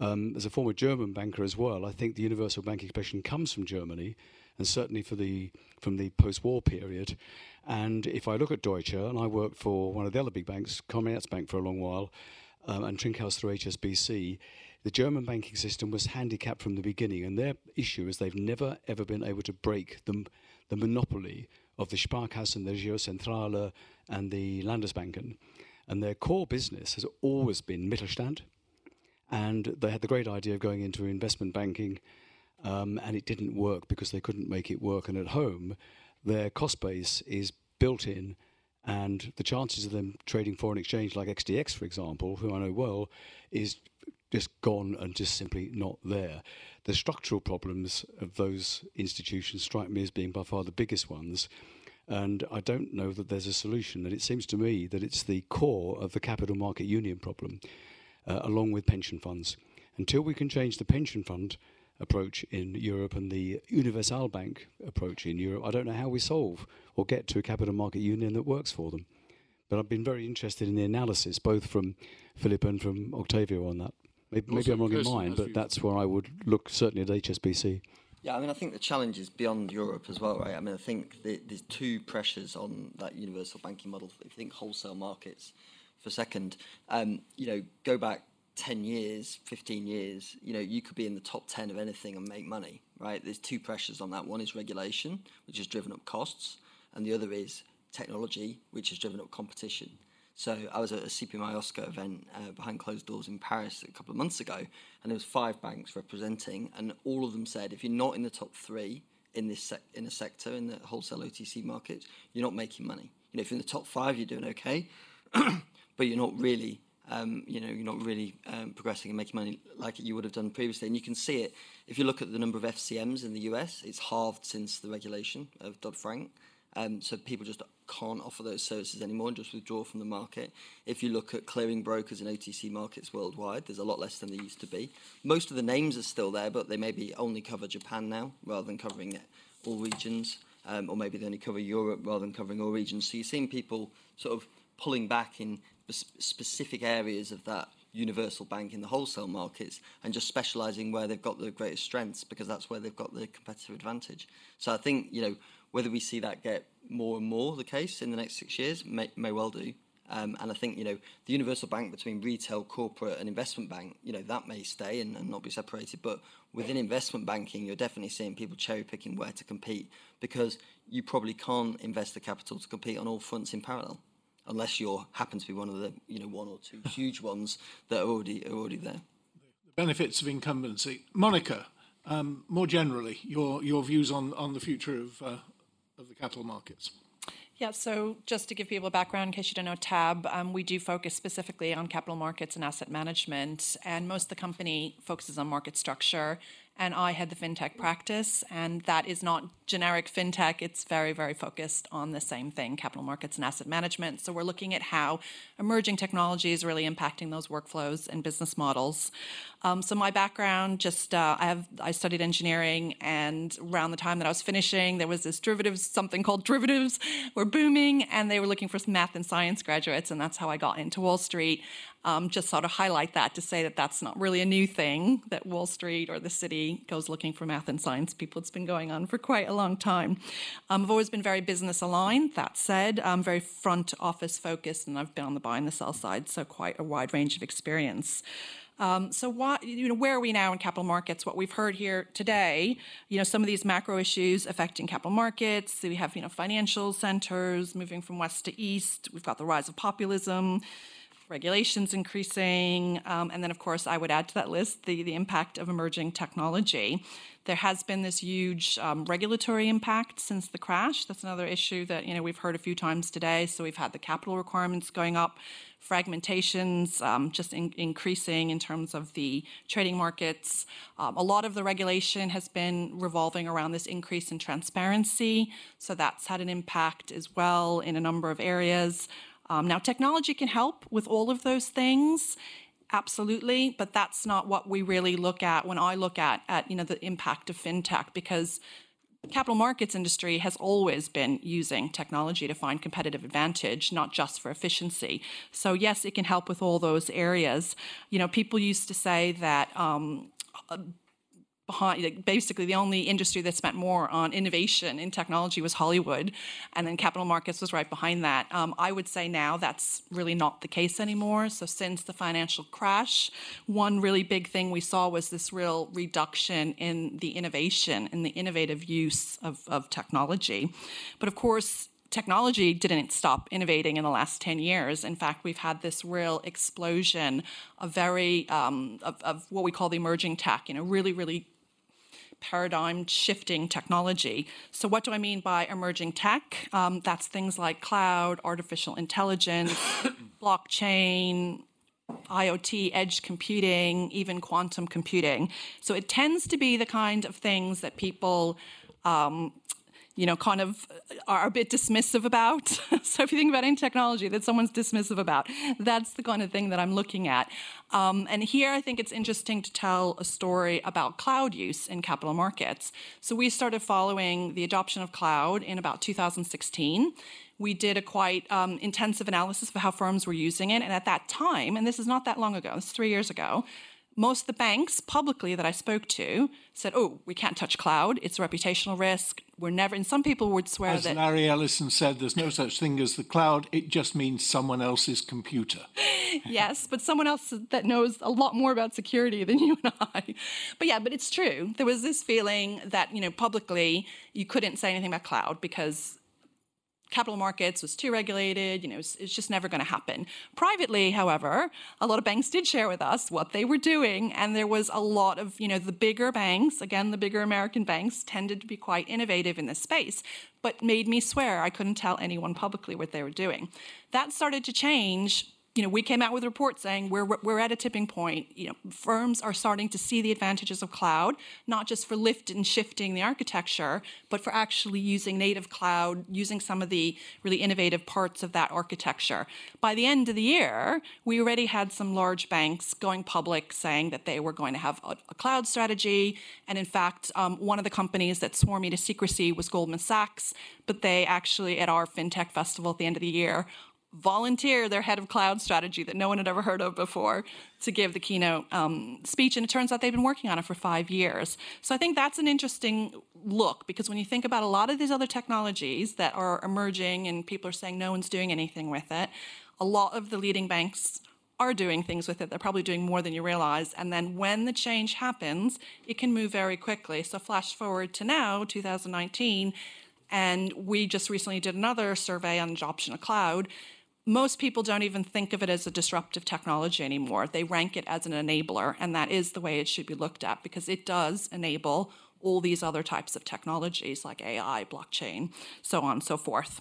As a former German banker as well, I think the universal bank expression comes from Germany and certainly from the post-war period. And if I look at Deutsche, and I worked for one of the other big banks, Commerzbank for a long while, and Trinkhaus through HSBC, the German banking system was handicapped from the beginning, and their issue is they've never, ever been able to break the monopoly of the Sparkassen, the Girocentrale, and the Landesbanken. And their core business has always been Mittelstand, and they had the great idea of going into investment banking, and it didn't work because they couldn't make it work. And at home, their cost base is built in, and the chances of them trading foreign exchange like XTX, for example, who I know well, is just gone and just simply not there. The structural problems of those institutions strike me as being by far the biggest ones, and I don't know that there's a solution. And it seems to me that it's the core of the capital market union problem, along with pension funds. Until we can change the pension fund approach in Europe and the universal bank approach in Europe, I don't know how we solve or get to a capital market union that works for them. But I've been very interested in the analysis, both from Philip and from Octavio on that. Maybe I'm wrong in mine, but that's where I would look, certainly at HSBC. Yeah, I mean, I think the challenge is beyond Europe as well, right? I mean, I think there's two pressures on that universal banking model. If you think wholesale markets for a second, you know, go back 10 years, 15 years, you know, you could be in the top 10 of anything and make money, right? There's two pressures on that. One is regulation, which has driven up costs, and the other is technology, which has driven up competition. So I was at a CPMI Oscar event behind closed doors in Paris a couple of months ago, and there was 5 banks representing, and all of them said, if you're not in the top 3 in this sector, in the wholesale OTC market, you're not making money. You know, if you're in the top 5, you're doing okay, but you're not really, progressing and making money like you would have done previously. And you can see it if you look at the number of FCMs in the US, it's halved since the regulation of Dodd-Frank. So people just can't offer those services anymore and just withdraw from the market. If you look at clearing brokers in OTC markets worldwide, there's a lot less than there used to be. Most of the names are still there, but they maybe only cover Japan now rather than covering all regions, or maybe they only cover Europe rather than covering all regions. So you're seeing people sort of pulling back in specific areas of that universal bank in the wholesale markets and just specialising where they've got the greatest strengths, because that's where they've got the competitive advantage. So I think, you know, whether we see that get more and more the case in the next 6 years, may well do. And I think, you know, the universal bank between retail, corporate and investment bank, you know, that may stay and not be separated. But within investment banking, you're definitely seeing people cherry picking where to compete, because you probably can't invest the capital to compete on all fronts in parallel, unless you happen to be one of the, you know, 1 or 2 huge ones that are already there. The benefits of incumbency. Monica, more generally, your views on the future of the capital markets. Yeah, so just to give people a background, in case you don't know TAB, we do focus specifically on capital markets and asset management, and most of the company focuses on market structure and I head the fintech practice, and that is not generic fintech. It's very, very focused on the same thing, capital markets and asset management. So we're looking at how emerging technology is really impacting those workflows and business models. So my background, I studied engineering, and around the time that I was finishing, there was this something called derivatives were booming, and they were looking for some math and science graduates, and that's how I got into Wall Street. Just sort of highlight that to say that that's not really a new thing, that Wall Street or the city goes looking for math and science people. It's been going on for quite a long time. I've always been very business aligned. That said, I'm very front office focused, and I've been on the buy and the sell side, so quite a wide range of experience. So where are we now in capital markets? What we've heard here today, some of these macro issues affecting capital markets. So we have, financial centers moving from west to east. We've got the rise of populism, regulations increasing, and then, of course, I would add to that list the impact of emerging technology. There has been this huge regulatory impact since the crash. That's another issue that, we've heard a few times today. So we've had the capital requirements going up, fragmentations increasing in terms of the trading markets. A lot of the regulation has been revolving around this increase in transparency. So that's had an impact as well in a number of areas. Now, technology can help with all of those things, absolutely, but that's not what we really look at when I look at the impact of fintech, because the capital markets industry has always been using technology to find competitive advantage, not just for efficiency. So, yes, it can help with all those areas. People used to say that basically the only industry that spent more on innovation in technology was Hollywood, and then capital markets was right behind that. I would say now that's really not the case anymore. So since the financial crash, one really big thing we saw was this real reduction in the innovation and the innovative use of technology. But of course, technology didn't stop innovating in the last 10 years. In fact, we've had this real explosion of what we call the emerging tech, really, really paradigm-shifting technology. So what do I mean by emerging tech? That's things like cloud, artificial intelligence, blockchain, IoT, edge computing, even quantum computing. So it tends to be the kind of things that people kind of are a bit dismissive about. So if you think about any technology that someone's dismissive about, that's the kind of thing that I'm looking at. And here I think it's interesting to tell a story about cloud use in capital markets. So we started following the adoption of cloud in about 2016. We did a quite intensive analysis of how firms were using it. And at that time, and this is not that long ago, it's 3 years ago, most of the banks publicly that I spoke to said, "Oh, we can't touch cloud. It's a reputational risk. We're never." And some people would swear that, as Larry Ellison said, there's no such thing as the cloud. It just means someone else's computer. Yes, but someone else that knows a lot more about security than you and I. But it's true. There was this feeling that publicly you couldn't say anything about cloud because capital markets was too regulated, it's just never going to happen. Privately, however, a lot of banks did share with us what they were doing, and there was a lot of, the bigger banks, again, the bigger American banks tended to be quite innovative in this space, but made me swear I couldn't tell anyone publicly what they were doing. That started to change. We came out with a report saying we're at a tipping point. Firms are starting to see the advantages of cloud, not just for lift and shifting the architecture, but for actually using native cloud, using some of the really innovative parts of that architecture. By the end of the year, we already had some large banks going public saying that they were going to have a cloud strategy. And in fact, one of the companies that swore me to secrecy was Goldman Sachs, but they actually, at our fintech festival at the end of the year, volunteer their head of cloud strategy that no one had ever heard of before to give the keynote speech. And it turns out they've been working on it for 5 years. So I think that's an interesting look, because when you think about a lot of these other technologies that are emerging and people are saying no one's doing anything with it, a lot of the leading banks are doing things with it. They're probably doing more than you realize. And then when the change happens, it can move very quickly. So flash forward to now, 2019, and we just recently did another survey on adoption of cloud. Most people don't even think of it as a disruptive technology anymore. They rank it as an enabler, and that is the way it should be looked at, because it does enable all these other types of technologies like AI, blockchain, so on and so forth.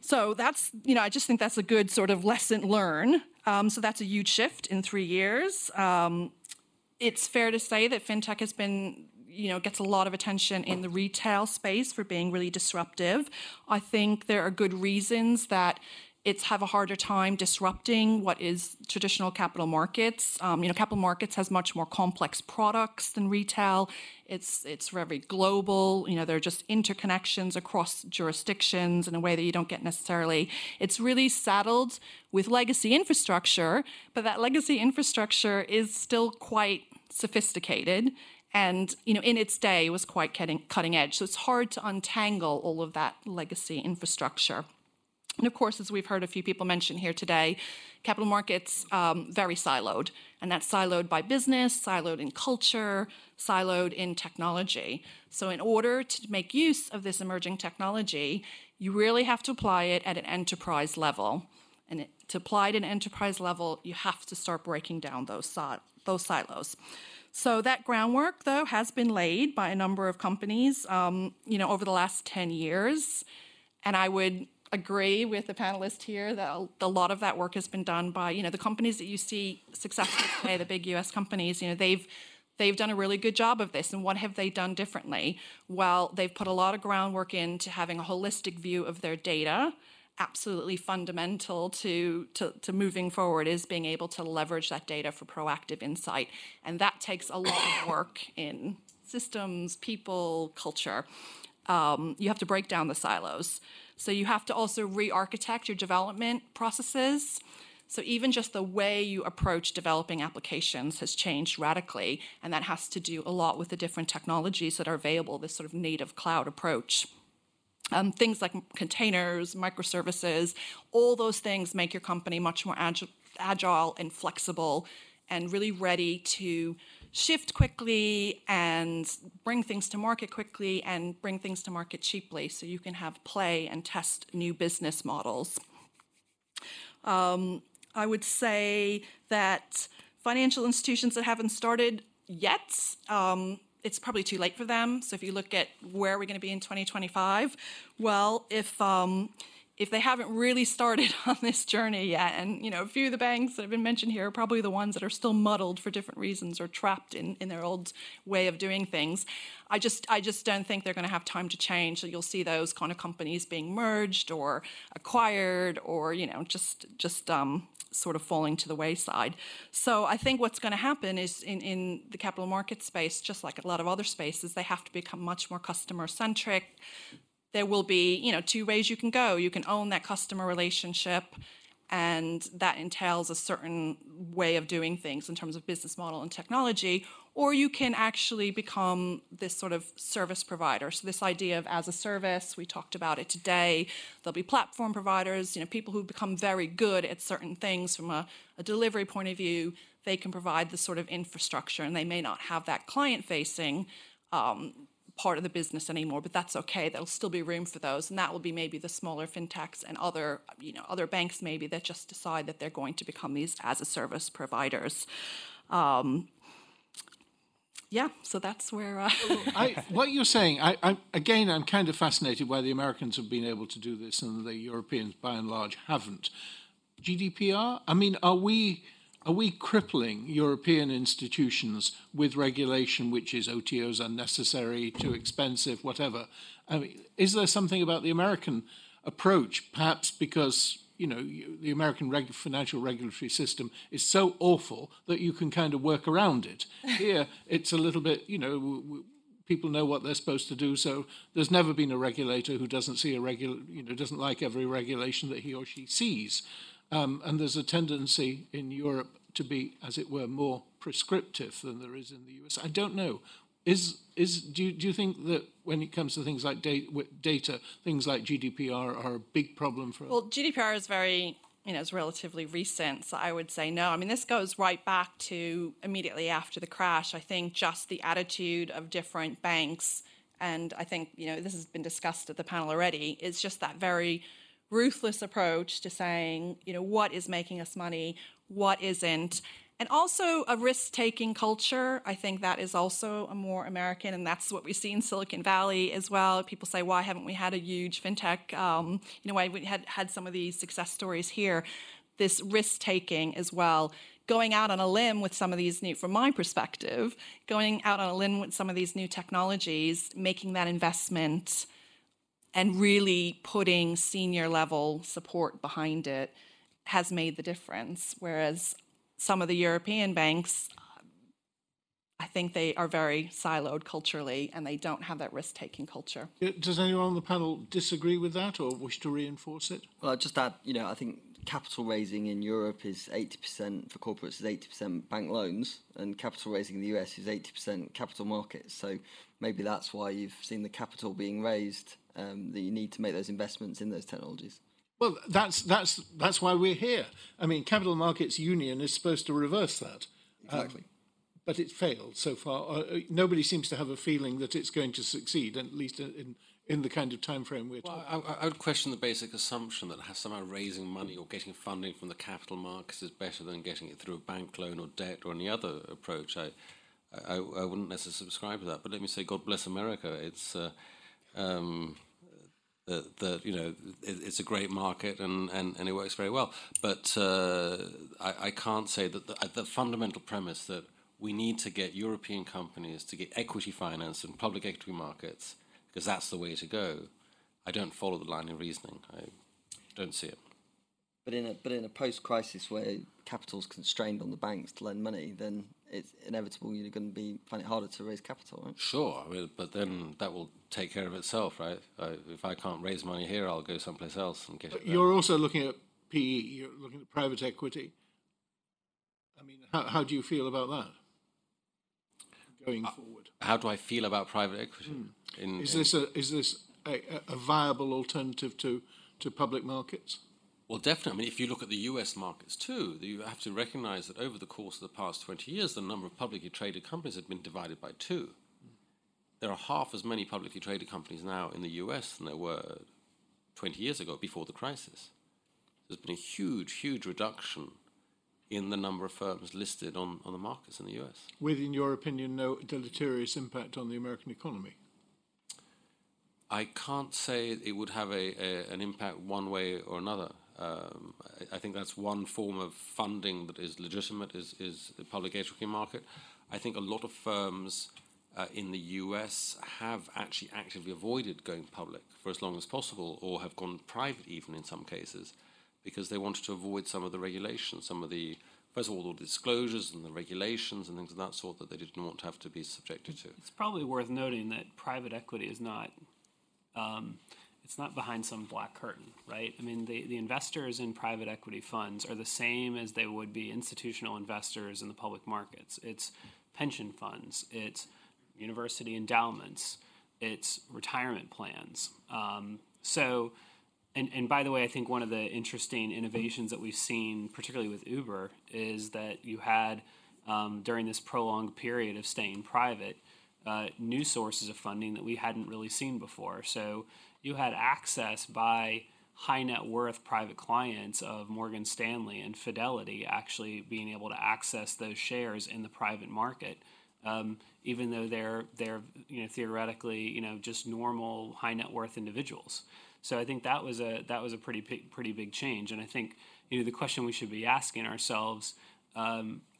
So that's, I just think that's a good sort of lesson learned. So that's a huge shift in 3 years. It's fair to say that fintech has been, gets a lot of attention in the retail space for being really disruptive. I think there are good reasons that it's have a harder time disrupting what is traditional capital markets. Capital markets has much more complex products than retail. It's very global. There are just interconnections across jurisdictions in a way that you don't get necessarily. It's really saddled with legacy infrastructure, but that legacy infrastructure is still quite sophisticated. And, in its day, it was quite cutting edge. So it's hard to untangle all of that legacy infrastructure. And of course, as we've heard a few people mention here today, capital markets very siloed, and that's siloed by business, siloed in culture, siloed in technology. So in order to make use of this emerging technology, you really have to apply it at an enterprise level. And to apply it at an enterprise level, you have to start breaking down those silos. So that groundwork, though, has been laid by a number of companies, over the last 10 years, and I would agree with the panelist here that a lot of that work has been done by, the companies that you see successful today, the big U.S. companies. They've done a really good job of this. And what have they done differently? Well, they've put a lot of groundwork into having a holistic view of their data. Absolutely fundamental to moving forward is being able to leverage that data for proactive insight. And that takes a lot of work in systems, people, culture. You have to break down the silos. So you have to also re-architect your development processes. So even just the way you approach developing applications has changed radically, and that has to do a lot with the different technologies that are available, this sort of native cloud approach. Things like containers, microservices, all those things make your company much more agile and flexible and really ready to shift quickly and bring things to market quickly and bring things to market cheaply, so you can have play and test new business models. I would say that financial institutions that haven't started yet, it's probably too late for them. So if you look at where we're going to be in 2025, well, if they haven't really started on this journey yet, and a few of the banks that have been mentioned here are probably the ones that are still muddled for different reasons or trapped in their old way of doing things, I just don't think they're going to have time to change. So you'll see those kind of companies being merged or acquired or just sort of falling to the wayside. So I think what's going to happen is in the capital market space, just like a lot of other spaces, they have to become much more customer centric. There will be, two ways you can go. You can own that customer relationship, and that entails a certain way of doing things in terms of business model and technology, or you can actually become this sort of service provider. So this idea of as a service, we talked about it today. There'll be platform providers, people who become very good at certain things from a delivery point of view. They can provide the sort of infrastructure, and they may not have that client-facing part of the business anymore, but that's okay. There'll still be room for those, and that will be maybe the smaller fintechs and other, other banks maybe that just decide that they're going to become these as-a-service providers. So that's where... what you're saying, I'm kind of fascinated why the Americans have been able to do this and the Europeans, by and large, haven't. GDPR? I mean, are we crippling European institutions with regulation which is OTOs unnecessary, too expensive, whatever? I mean, is there something about the American approach, perhaps because the American financial regulatory system is so awful that you can kind of work around it? Here, it's a little bit, people know what they're supposed to do, so there's never been a regulator who doesn't see doesn't like every regulation that he or she sees. And there's a tendency in Europe to be, as it were, more prescriptive than there is in the US. I don't know. Do you think that when it comes to things like data, things like GDPR are a big problem for us? Well, GDPR is very, it's relatively recent, so I would say no. I mean, this goes right back to immediately after the crash. I think just the attitude of different banks, and I think, this has been discussed at the panel already, is just that very ruthless approach to saying, what is making us money, what isn't, and also a risk-taking culture. I think that is also a more American, and that's what we see in Silicon Valley as well. People say, why haven't we had a huge fintech? Why we had some of these success stories here. This risk-taking as well going out on a limb with some of these new, from my perspective, going out on a limb with some of these new technologies, making that investment and really putting senior level support behind it has made the difference. Whereas some of the European banks, I think they are very siloed culturally and they don't have that risk-taking culture. Does anyone on the panel disagree with that or wish to reinforce it? Well, I'd just add, you know, I think capital raising in Europe is 80% for corporates, is 80% bank loans, and capital raising in the US is 80% capital markets. So maybe that's why you've seen the capital being raised, that you need to make those investments in those technologies. Well, that's why we're here. I mean, Capital Markets Union is supposed to reverse that. Exactly. But it failed so far. Nobody seems to have a feeling that it's going to succeed, at least in the kind of time frame we're talking about. I would question the basic assumption that somehow raising money or getting funding from the capital markets is better than getting it through a bank loan or debt or any other approach. I wouldn't necessarily subscribe to that. But let me say, God bless America. It's it's a great market and it works very well. But I can't say that the fundamental premise that we need to get European companies to get equity finance in public equity markets because that's the way to go. I don't follow the line of reasoning. I don't see it. But in a post-crisis where capital's constrained on the banks to lend money, then it's inevitable you're going to find it harder to raise capital, right? Sure, I mean, but then that will take care of itself, right? If I can't raise money here, I'll go someplace else and get it. You're also looking at PE, you're looking at private equity. I mean, how do you feel about that? Going forward, how do I feel about private equity? Is this a viable alternative to public markets? Well, definitely. I mean, if you look at the U.S. markets too, you have to recognise that over the course of the past 20 years, the number of publicly traded companies had been divided by 2. There are half as many publicly traded companies now in the U.S. than there were 20 years ago before the crisis. There's been a huge, huge reduction in the number of firms listed on the markets in the US. With, in your opinion, no deleterious impact on the American economy? I can't say it would have an impact one way or another. I think that's one form of funding that is legitimate, is the public equity market. I think a lot of firms in the US have actually actively avoided going public for as long as possible, or have gone private even in some cases, because they wanted to avoid some of the regulations, first of all, the disclosures and the regulations and things of that sort that they didn't want to have to be subjected to. It's probably worth noting that private equity is not, it's not behind some black curtain, right? I mean, the investors in private equity funds are the same as they would be institutional investors in the public markets. It's pension funds, it's university endowments, it's retirement plans. And by the way, I think one of the interesting innovations that we've seen, particularly with Uber, is that you had, during this prolonged period of staying private, new sources of funding that we hadn't really seen before. So you had access by high net worth private clients of Morgan Stanley and Fidelity actually being able to access those shares in the private market, even though they're theoretically just normal high net worth individuals. So I think that was a pretty big change, and I think the question we should be asking ourselves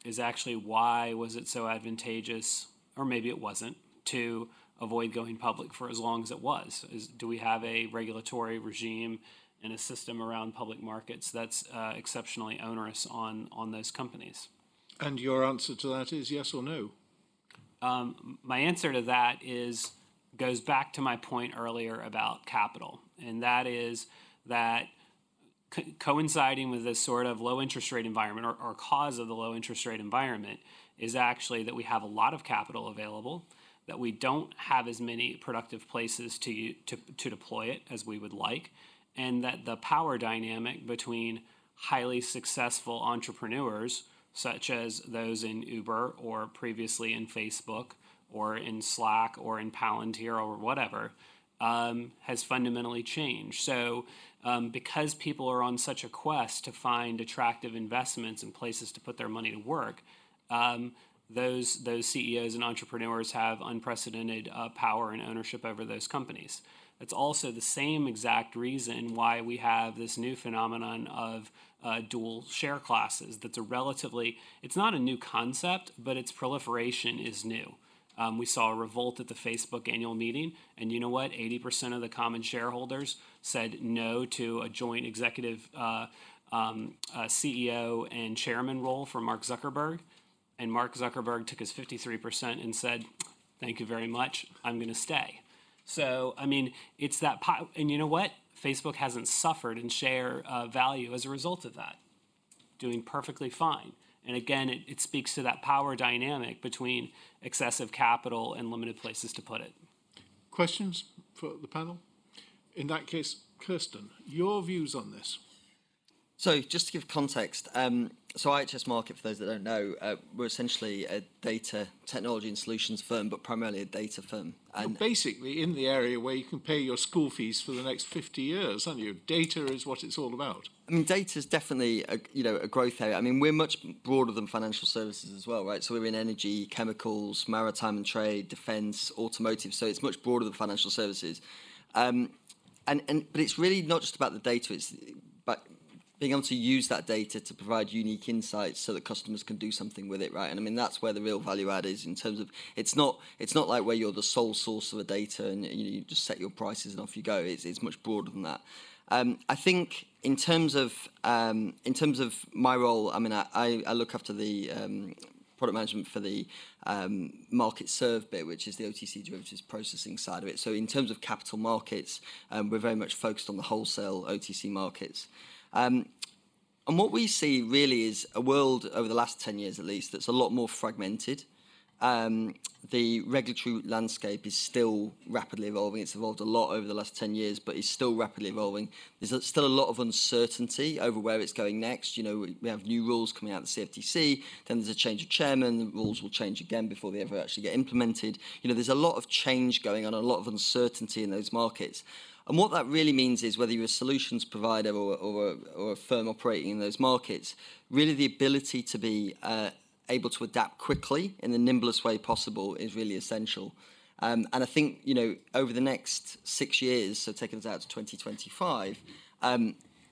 is actually, why was it so advantageous, or maybe it wasn't, to avoid going public for as long as it was? Do we have a regulatory regime and a system around public markets that's exceptionally onerous on those companies? And your answer to that is yes or no? My answer to that goes back to my point earlier about capital. And that is that coinciding with this sort of low interest rate environment, or cause of the low interest rate environment, is actually that we have a lot of capital available, that we don't have as many productive places to deploy it as we would like, and that the power dynamic between highly successful entrepreneurs, such as those in Uber or previously in Facebook or in Slack or in Palantir or whatever, has fundamentally changed. So because people are on such a quest to find attractive investments and places to put their money to work, those CEOs and entrepreneurs have unprecedented power and ownership over those companies. It's also the same exact reason why we have this new phenomenon of dual share classes. That's a relatively, it's not a new concept, but its proliferation is new. We saw a revolt at the Facebook annual meeting, and you know what? 80% of the common shareholders said no to a joint executive CEO and chairman role for Mark Zuckerberg. And Mark Zuckerberg took his 53% and said, thank you very much, I'm going to stay. So, I mean, it's that, and you know what? Facebook hasn't suffered in share value as a result of that. Doing perfectly fine. And again, it speaks to that power dynamic between excessive capital and limited places to put it. Questions for the panel? In that case, Kirsten, your views on this? So just to give context, so IHS Market, for those that don't know, we're essentially a data technology and solutions firm, but primarily a data firm. And you're basically in the area where you can pay your school fees for the next 50 years, aren't you? Data is what it's all about. I mean, data is definitely a growth area. I mean, we're much broader than financial services as well, right? So we're in energy, chemicals, maritime and trade, defence, automotive. So it's much broader than financial services. But it's really not just about the data. It's being able to use that data to provide unique insights so that customers can do something with it, right? And I mean, that's where the real value add is in terms of, it's not like where you're the sole source of the data and you just set your prices and off you go. It's much broader than that. I think in terms of my role, I mean, I look after the product management for the market serve bit, which is the OTC derivatives processing side of it. So in terms of capital markets, we're very much focused on the wholesale OTC markets. And what we see really is a world over the last 10 years at least that's a lot more fragmented. The regulatory landscape is still rapidly evolving. It's evolved a lot over the last 10 years, but it's still rapidly evolving. There's still a lot of uncertainty over where it's going next. You know, we have new rules coming out of the CFTC, then there's a change of chairman, the rules will change again before they ever actually get implemented. You know, there's a lot of change going on, a lot of uncertainty in those markets. And what that really means is whether you're a solutions provider or a firm operating in those markets, really the ability to be able to adapt quickly in the nimblest way possible is really essential. And I think, you know, over the next 6 years, so taking us out to 2025,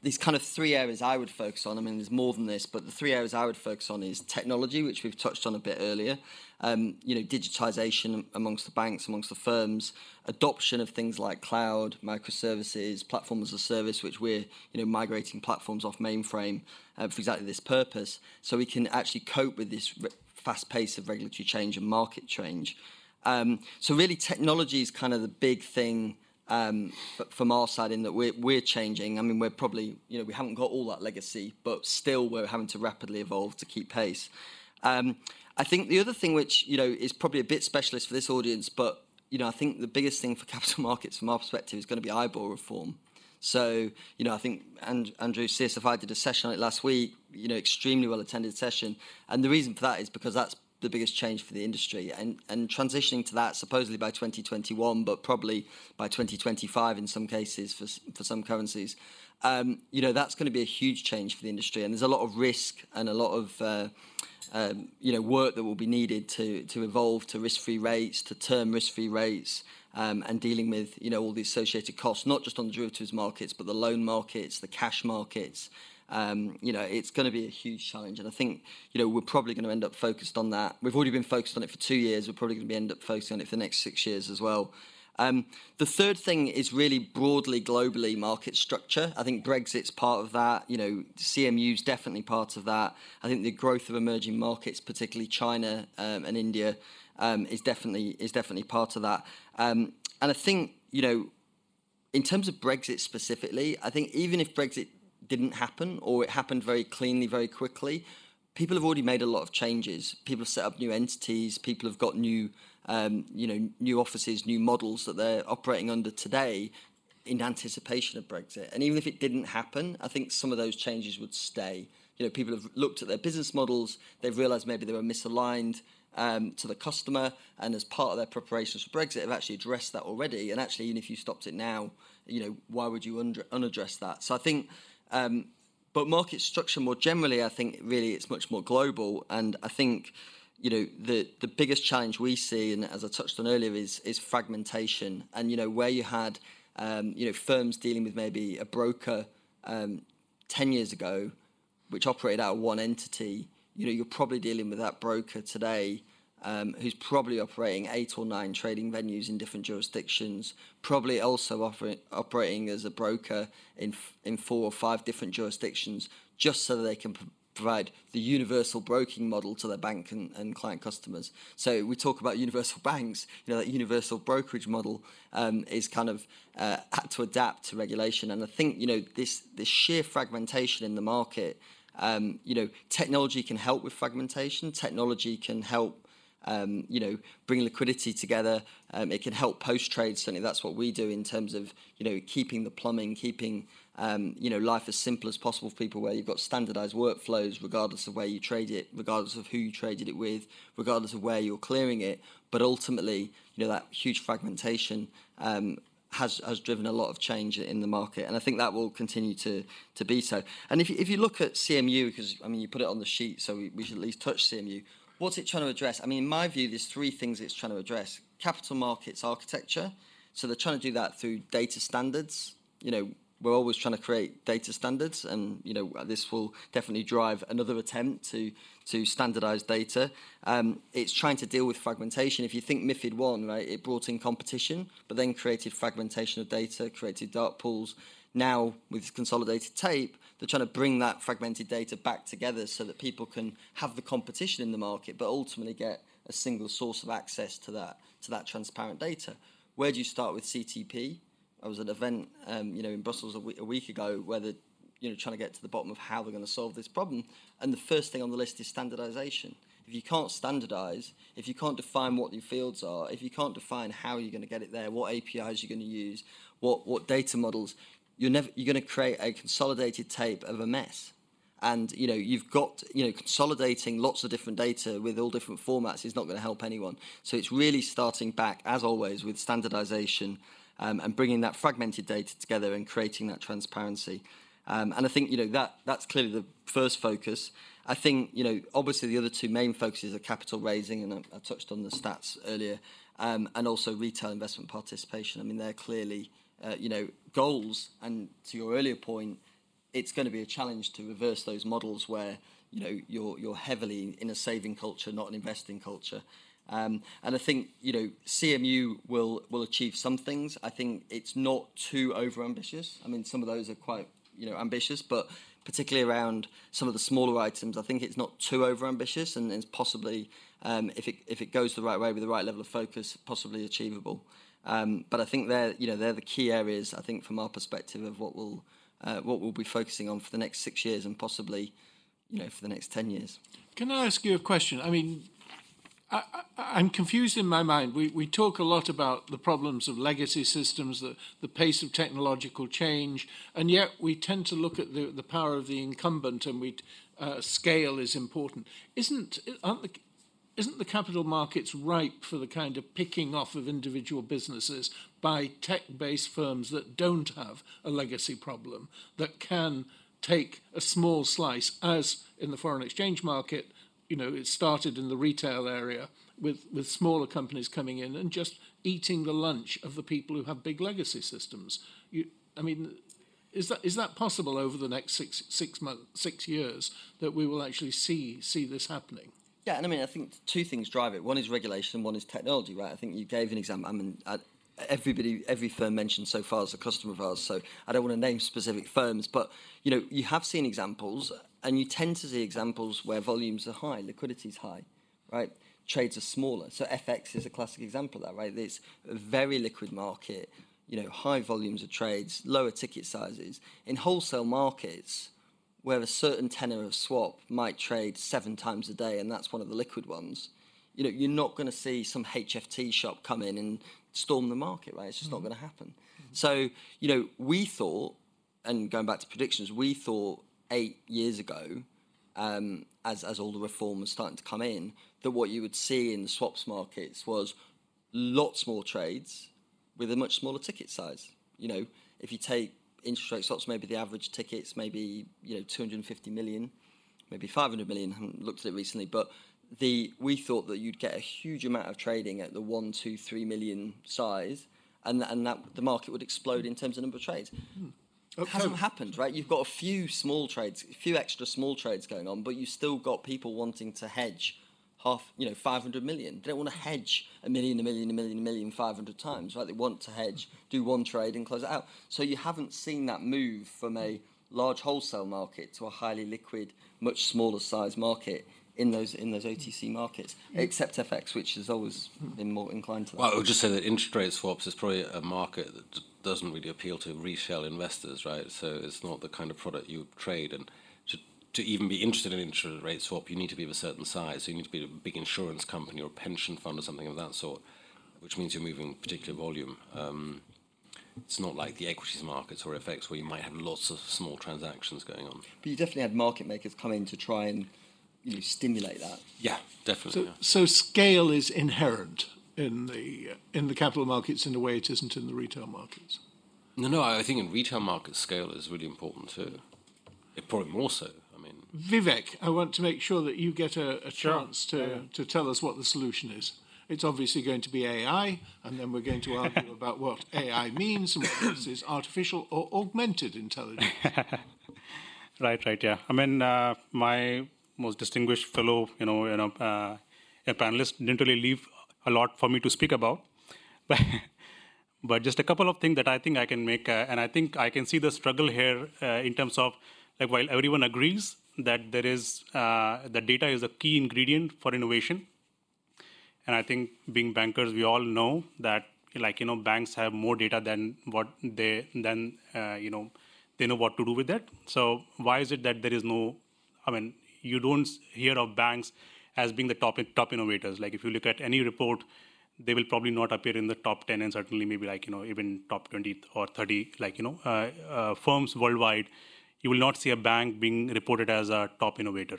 these kind of three areas I would focus on, I mean, there's more than this, but the three areas I would focus on is technology, which we've touched on a bit earlier, digitization amongst the banks, amongst the firms, adoption of things like cloud, microservices, platform as a service, which we're, migrating platforms off mainframe for exactly this purpose, so we can actually cope with this fast pace of regulatory change and market change. So really technology is kind of the big thing but from our side in that we're changing. I mean, we're probably, we haven't got all that legacy, but still we're having to rapidly evolve to keep pace. I think the other thing which, is probably a bit specialist for this audience, but, I think the biggest thing for capital markets from our perspective is going to be IBOR reform. So, I think Andrew, CSFI did a session on it last week, extremely well-attended session. And the reason for that is because that's the biggest change for the industry, and transitioning to that supposedly by 2021, but probably by 2025 in some cases for some currencies, that's going to be a huge change for the industry, and there's a lot of risk and a lot of work that will be needed to evolve to risk-free rates, to term risk-free rates, and dealing with all the associated costs, not just on the derivatives markets, but the loan markets, the cash markets. It's going to be a huge challenge, and I think we're probably going to end up focused on that. We've already been focused on it for 2 years. We're probably going to end up focusing on it for the next 6 years as well. The third thing is really broadly, globally, market structure. I think Brexit's part of that. CMU's definitely part of that. I think the growth of emerging markets, particularly China and India, is definitely part of that. And I think in terms of Brexit specifically, I think even if Brexit didn't happen, or it happened very cleanly, very quickly, people have already made a lot of changes. People have set up new entities. People have got new, new offices, new models that they're operating under today in anticipation of Brexit. And even if it didn't happen, I think some of those changes would stay. People have looked at their business models. They've realised maybe they were misaligned to the customer, and as part of their preparations for Brexit, have actually addressed that already. And actually, even if you stopped it now, why would you unaddress that? So I think. But market structure more generally, I think really it's much more global, and I think the biggest challenge we see, and as I touched on earlier, is fragmentation. And where you had firms dealing with maybe a broker 10 years ago, which operated out of one entity, you're probably dealing with that broker today who's probably operating 8 or 9 trading venues in different jurisdictions, probably also operating as a broker in 4 or 5 different jurisdictions, just so that they can provide the universal broking model to their bank and client customers. So we talk about universal banks, that universal brokerage model is kind of had to adapt to regulation. And I think, this sheer fragmentation in the market, technology can help with fragmentation. Technology can help, bring liquidity together. It can help post-trade. Certainly that's what we do in terms of, keeping the plumbing, keeping life as simple as possible for people, where you've got standardized workflows, regardless of where you trade it, regardless of who you traded it with, regardless of where you're clearing it. But ultimately, that huge fragmentation has driven a lot of change in the market. And I think that will continue to be so. And if you look at CMU, because, you put it on the sheet, so we should at least touch CMU. What's it trying to address? In my view, there's 3 things it's trying to address. Capital markets architecture. So they're trying to do that through data standards. We're always trying to create data standards, and this will definitely drive another attempt to standardise data. It's trying to deal with fragmentation. If you think MiFID I, right, it brought in competition, but then created fragmentation of data, created dark pools. Now, with consolidated tape, they're trying to bring that fragmented data back together so that people can have the competition in the market, but ultimately get a single source of access to that transparent data. Where do you start with CTP? I was at an event, in Brussels a week ago, where they're, trying to get to the bottom of how they're going to solve this problem. And the first thing on the list is standardisation. If you can't standardise, if you can't define what your fields are, if you can't define how you're going to get it there, what APIs you're going to use, what data models, you're going to create a consolidated tape of a mess. And, you've got, consolidating lots of different data with all different formats is not going to help anyone. So it's really starting back, as always, with standardisation, and bringing that fragmented data together and creating that transparency. And I think, that's clearly the first focus. I think, obviously the other 2 main focuses are capital raising, and I touched on the stats earlier, and also retail investment participation. They're clearly, goals. And to your earlier point, it's going to be a challenge to reverse those models where, you're heavily in a saving culture, not an investing culture. And I think, CMU will achieve some things. I think it's not too over-ambitious. Some of those are quite, ambitious, but particularly around some of the smaller items, I think it's not too over-ambitious, and it's possibly, if it goes the right way with the right level of focus, possibly achievable. But I think they're the key areas, I think, from our perspective, of what we'll be focusing on for the next 6 years and possibly, for the next 10 years. Can I ask you a question? I'm confused in my mind. We talk a lot about the problems of legacy systems, the pace of technological change, and yet we tend to look at the power of the incumbent, and scale is important. Isn't the capital markets ripe for the kind of picking off of individual businesses by tech-based firms that don't have a legacy problem, that can take a small slice, as in the foreign exchange market? It started in the retail area with smaller companies coming in and just eating the lunch of the people who have big legacy systems. Is that possible over the next 6 years that we will actually see this happening? Yeah, and I think 2 things drive it. One is regulation, and one is technology, right? I think you gave an example. Every firm mentioned so far is a customer of ours, so I don't want to name specific firms, but you have seen examples, and you tend to see examples where volumes are high, liquidity is high, right? Trades are smaller. So FX is a classic example of that, right? It's a very liquid market, high volumes of trades, lower ticket sizes. In wholesale markets, where a certain tenor of swap might trade 7 times a day, and that's one of the liquid ones, you're not going to see some HFT shop come in and storm the market, right? It's just not going to happen. So, we thought, and going back to predictions, we thought 8 years ago, as all the reform was starting to come in, that what you would see in the swaps markets was lots more trades with a much smaller ticket size. If you take interest rate swaps, maybe the average ticket's maybe, 250 million, maybe 500 million, I haven't looked at it recently, but we thought that you'd get a huge amount of trading at the 1, 2, 3 million size, and that the market would explode in terms of number of trades. Okay. Hasn't happened, right? You've got a few small trades, a few extra small trades going on, but you've still got people wanting to hedge half, you know, 500 million. They don't want to hedge a million, 500 times, right? They want to hedge, do one trade and close it out. So you haven't seen that move from a large wholesale market to a highly liquid, much smaller size market in those OTC markets, except FX, which has always been more inclined to that. Well, I would just say that interest rate swaps is probably a market that doesn't really appeal to retail investors, right? So it's not the kind of product you would trade. And to even be interested in interest rate swap, you need to be of a certain size. So you need to be a big insurance company or a pension fund or something of that sort, which means you're moving particular volume. It's not like the equities markets or FX where you might have lots of small transactions going on. But you definitely had market makers come in to try and, you know, stimulate that. Yeah, definitely. So, yeah. So scale is inherent in the capital markets in a way it isn't in the retail markets. No, I think in retail markets scale is really important too. It probably more so. Vivek, I want to make sure that you get a chance to tell us what the solution is. It's obviously going to be AI, and then we're going to argue about what AI means and whether this is artificial or augmented intelligence. Right, yeah. I mean, my most distinguished fellow, a panelist didn't really leave a lot for me to speak about, but just a couple of things that I think I can make, and I think I can see the struggle here in terms of, like, while everyone agrees that there is that data is a key ingredient for innovation, and I think being bankers, we all know that, like, banks have more data than what they know what to do with it. So why is it that there is no? I mean, you don't hear of banks as being the top innovators. Like, if you look at any report, they will probably not appear in the top 10, and certainly maybe even top 20 or 30 firms worldwide. You will not see a bank being reported as a top innovator.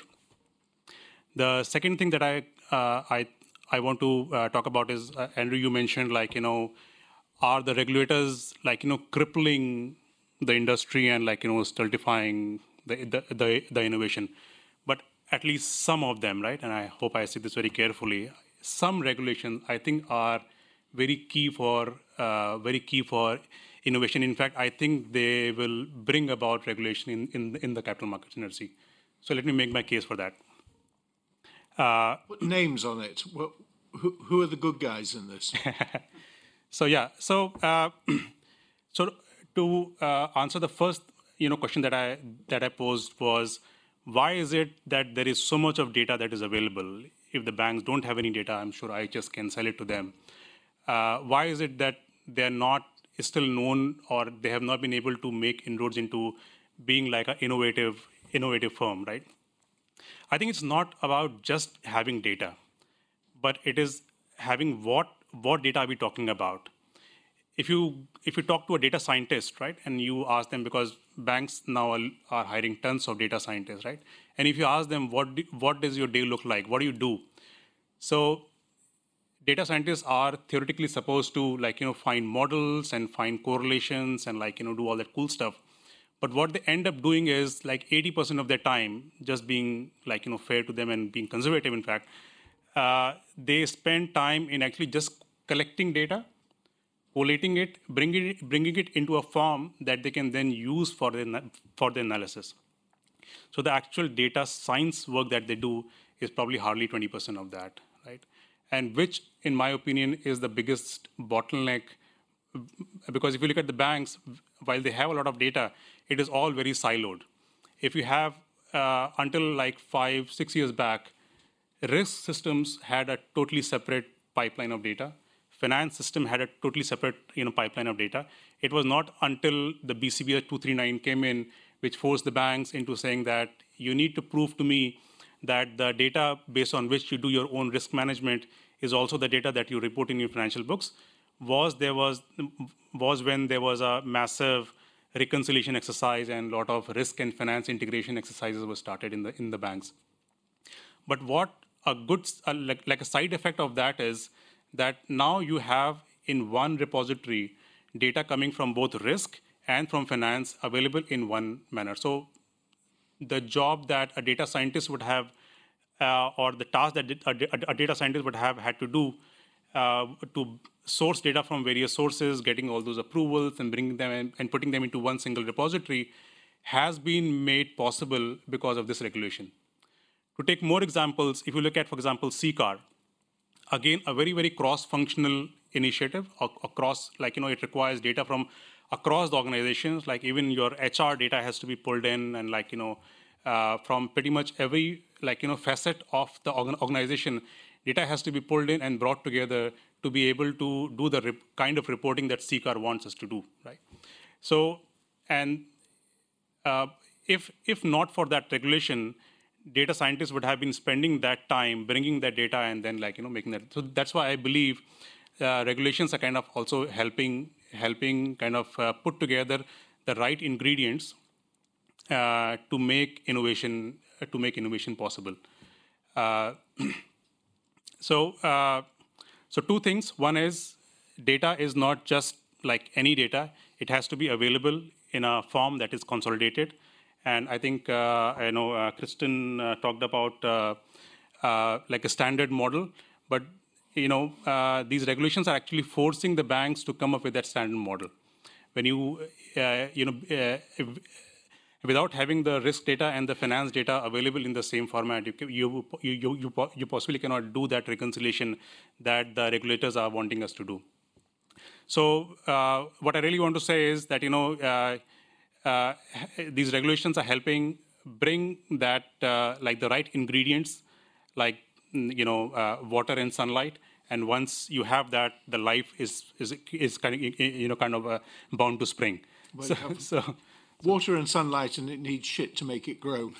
The second thing that I want to talk about is, Andrew, you mentioned, are the regulators crippling the industry and stultifying the innovation? But at least some of them, right? And I hope I say this very carefully. Some regulations I think are very key for innovation. In fact, I think they will bring about regulation in the capital markets industry. So let me make my case for that. Put names on it. Well, who are the good guys in this? So to answer the first question that I posed was, why is it that there is so much of data that is available? If the banks don't have any data, I'm sure IHS can sell it to them. Why is it that they're not still known, or they have not been able to make inroads into being like an innovative firm, right? I think it's not about just having data, but it is having what data are we talking about? If you talk to a data scientist, right, and you ask them, because banks now are hiring tons of data scientists, right? And if you ask them, what does your day look like? What do you do? So data scientists are theoretically supposed to find models and find correlations and do all that cool stuff. But what they end up doing is 80% of their time, just being fair to them and being conservative, in fact, they spend time in actually just collecting data, collating it, bringing it into a form that they can then use for their analysis. So the actual data science work that they do is probably hardly 20% of that, right? And which, in my opinion, is the biggest bottleneck. Because if you look at the banks, while they have a lot of data, it is all very siloed. If you have, until 5-6 years back, risk systems had a totally separate pipeline of data. Finance system had a totally separate pipeline of data. It was not until the BCBS 239 came in, which forced the banks into saying that you need to prove to me that the data based on which you do your own risk management is also the data that you report in your financial books, was when there was a massive reconciliation exercise and a lot of risk and finance integration exercises were started in the banks. But what a good a side effect of that is that now you have in one repository data coming from both risk and from finance available in one manner. So the job that a data scientist would have, or the task that a data scientist would have had to do to source data from various sources, getting all those approvals and bringing them in, and putting them into one single repository has been made possible because of this regulation. To take more examples, if you look at, for example, CCAR, again, a very, very cross-functional initiative across, it requires data from across the organizations, even your HR data has to be pulled in and from pretty much every, facet of the organization, data has to be pulled in and brought together to be able to do the kind of reporting that CCAR wants us to do, right? So, and if not for that regulation, data scientists would have been spending that time bringing that data and then making that. So that's why I believe regulations are kind of also helping kind of put together the right ingredients to make innovation possible. So two things. One is data is not just like any data. It has to be available in a form that is consolidated. And I think I know Kirsten talked about like a standard model, but these regulations are actually forcing the banks to come up with that standard model. When you without having the risk data and the finance data available in the same format, you possibly cannot do that reconciliation that the regulators are wanting us to do. So what I really want to say is that these regulations are helping bring that the right ingredients, water and sunlight. And once you have that, the life is kind of bound to spring. Well, so water and sunlight, and it needs shit to make it grow.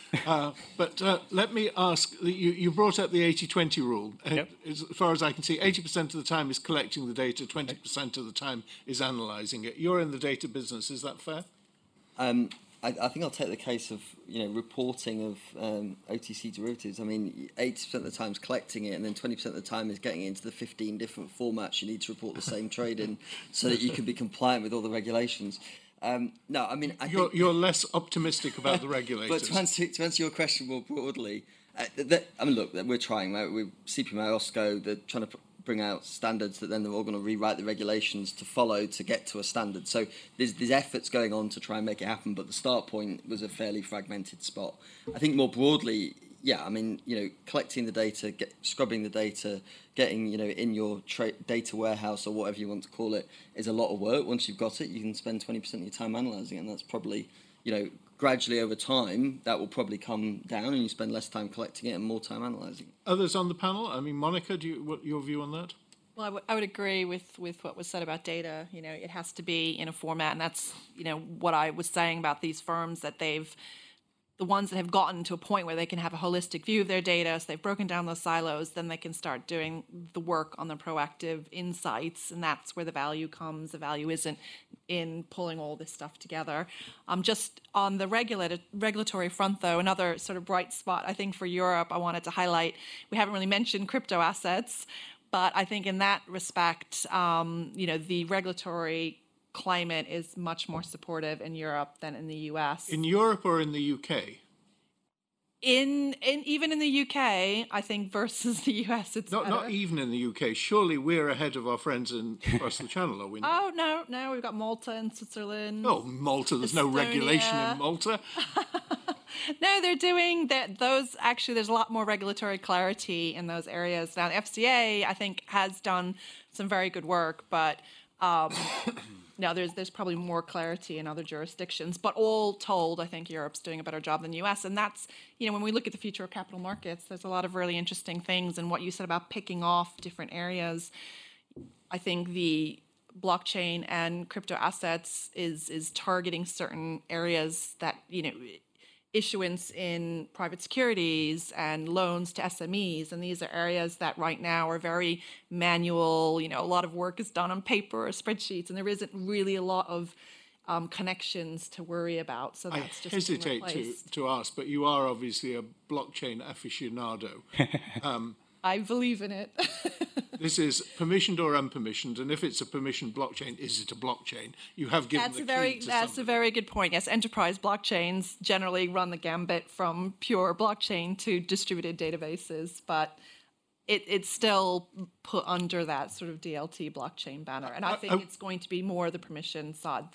But let me ask, you brought up the 80-20 rule. And yep. As far as I can see, 80% of the time is collecting the data, 20% of the time is analysing it. You're in the data business, is that fair? I think I'll take the case of reporting of OTC derivatives. I mean, 80% of the time is collecting it, and then 20% of the time is getting it into the 15 different formats you need to report the same trade in, so that you can be compliant with all the regulations. No, I mean, you're less optimistic about the regulators. But to answer your question more broadly, look, we're trying. We're CPMI, OSCO, they're trying to bring out standards that then they're all going to rewrite the regulations to follow to get to a standard. So there's efforts going on to try and make it happen, but the start point was a fairly fragmented spot. I think more broadly, yeah, I mean, collecting the data, scrubbing the data, getting, in your data warehouse or whatever you want to call it is a lot of work. Once you've got it, you can spend 20% of your time analysing it, and that's probably, gradually over time, that will probably come down, and you spend less time collecting it and more time analysing it. Others on the panel? I mean, Monica, what's your view on that? Well, I would agree with what was said about data. It has to be in a format, and that's, what I was saying about these firms, that the ones that have gotten to a point where they can have a holistic view of their data, so they've broken down those silos, then they can start doing the work on the proactive insights, and that's where the value comes. The value isn't in pulling all this stuff together. Just on the regulatory front, though, another sort of bright spot, I think, for Europe, I wanted to highlight, we haven't really mentioned crypto assets, but I think in that respect, the regulatory climate is much more supportive in Europe than in the US. In Europe or in the UK? Even in the UK, I think, versus the US, it's not even in the UK. Surely we're ahead of our friends across the channel, are we not? Oh, no, we've got Malta and Switzerland. Oh, Malta, there's Estonia. No regulation in Malta. No, they're doing that. Those actually, there's a lot more regulatory clarity in those areas now. The FCA, I think, has done some very good work, but no, there's probably more clarity in other jurisdictions, but all told, I think Europe's doing a better job than the US, and that's, when we look at the future of capital markets, there's a lot of really interesting things, and what you said about picking off different areas, I think the blockchain and crypto assets is targeting certain areas that, issuance in private securities and loans to SMEs. And these are areas that right now are very manual. A lot of work is done on paper or spreadsheets, and there isn't really a lot of connections to worry about. So that's just hesitate to ask, but you are obviously a blockchain aficionado. I believe in it. This is permissioned or unpermissioned, and if it's a permissioned blockchain, is it a blockchain? You have given the key to somebody. That's a very good point. Yes, enterprise blockchains generally run the gambit from pure blockchain to distributed databases, but it's still put under that sort of DLT blockchain banner. And I think it's going to be more the permission side,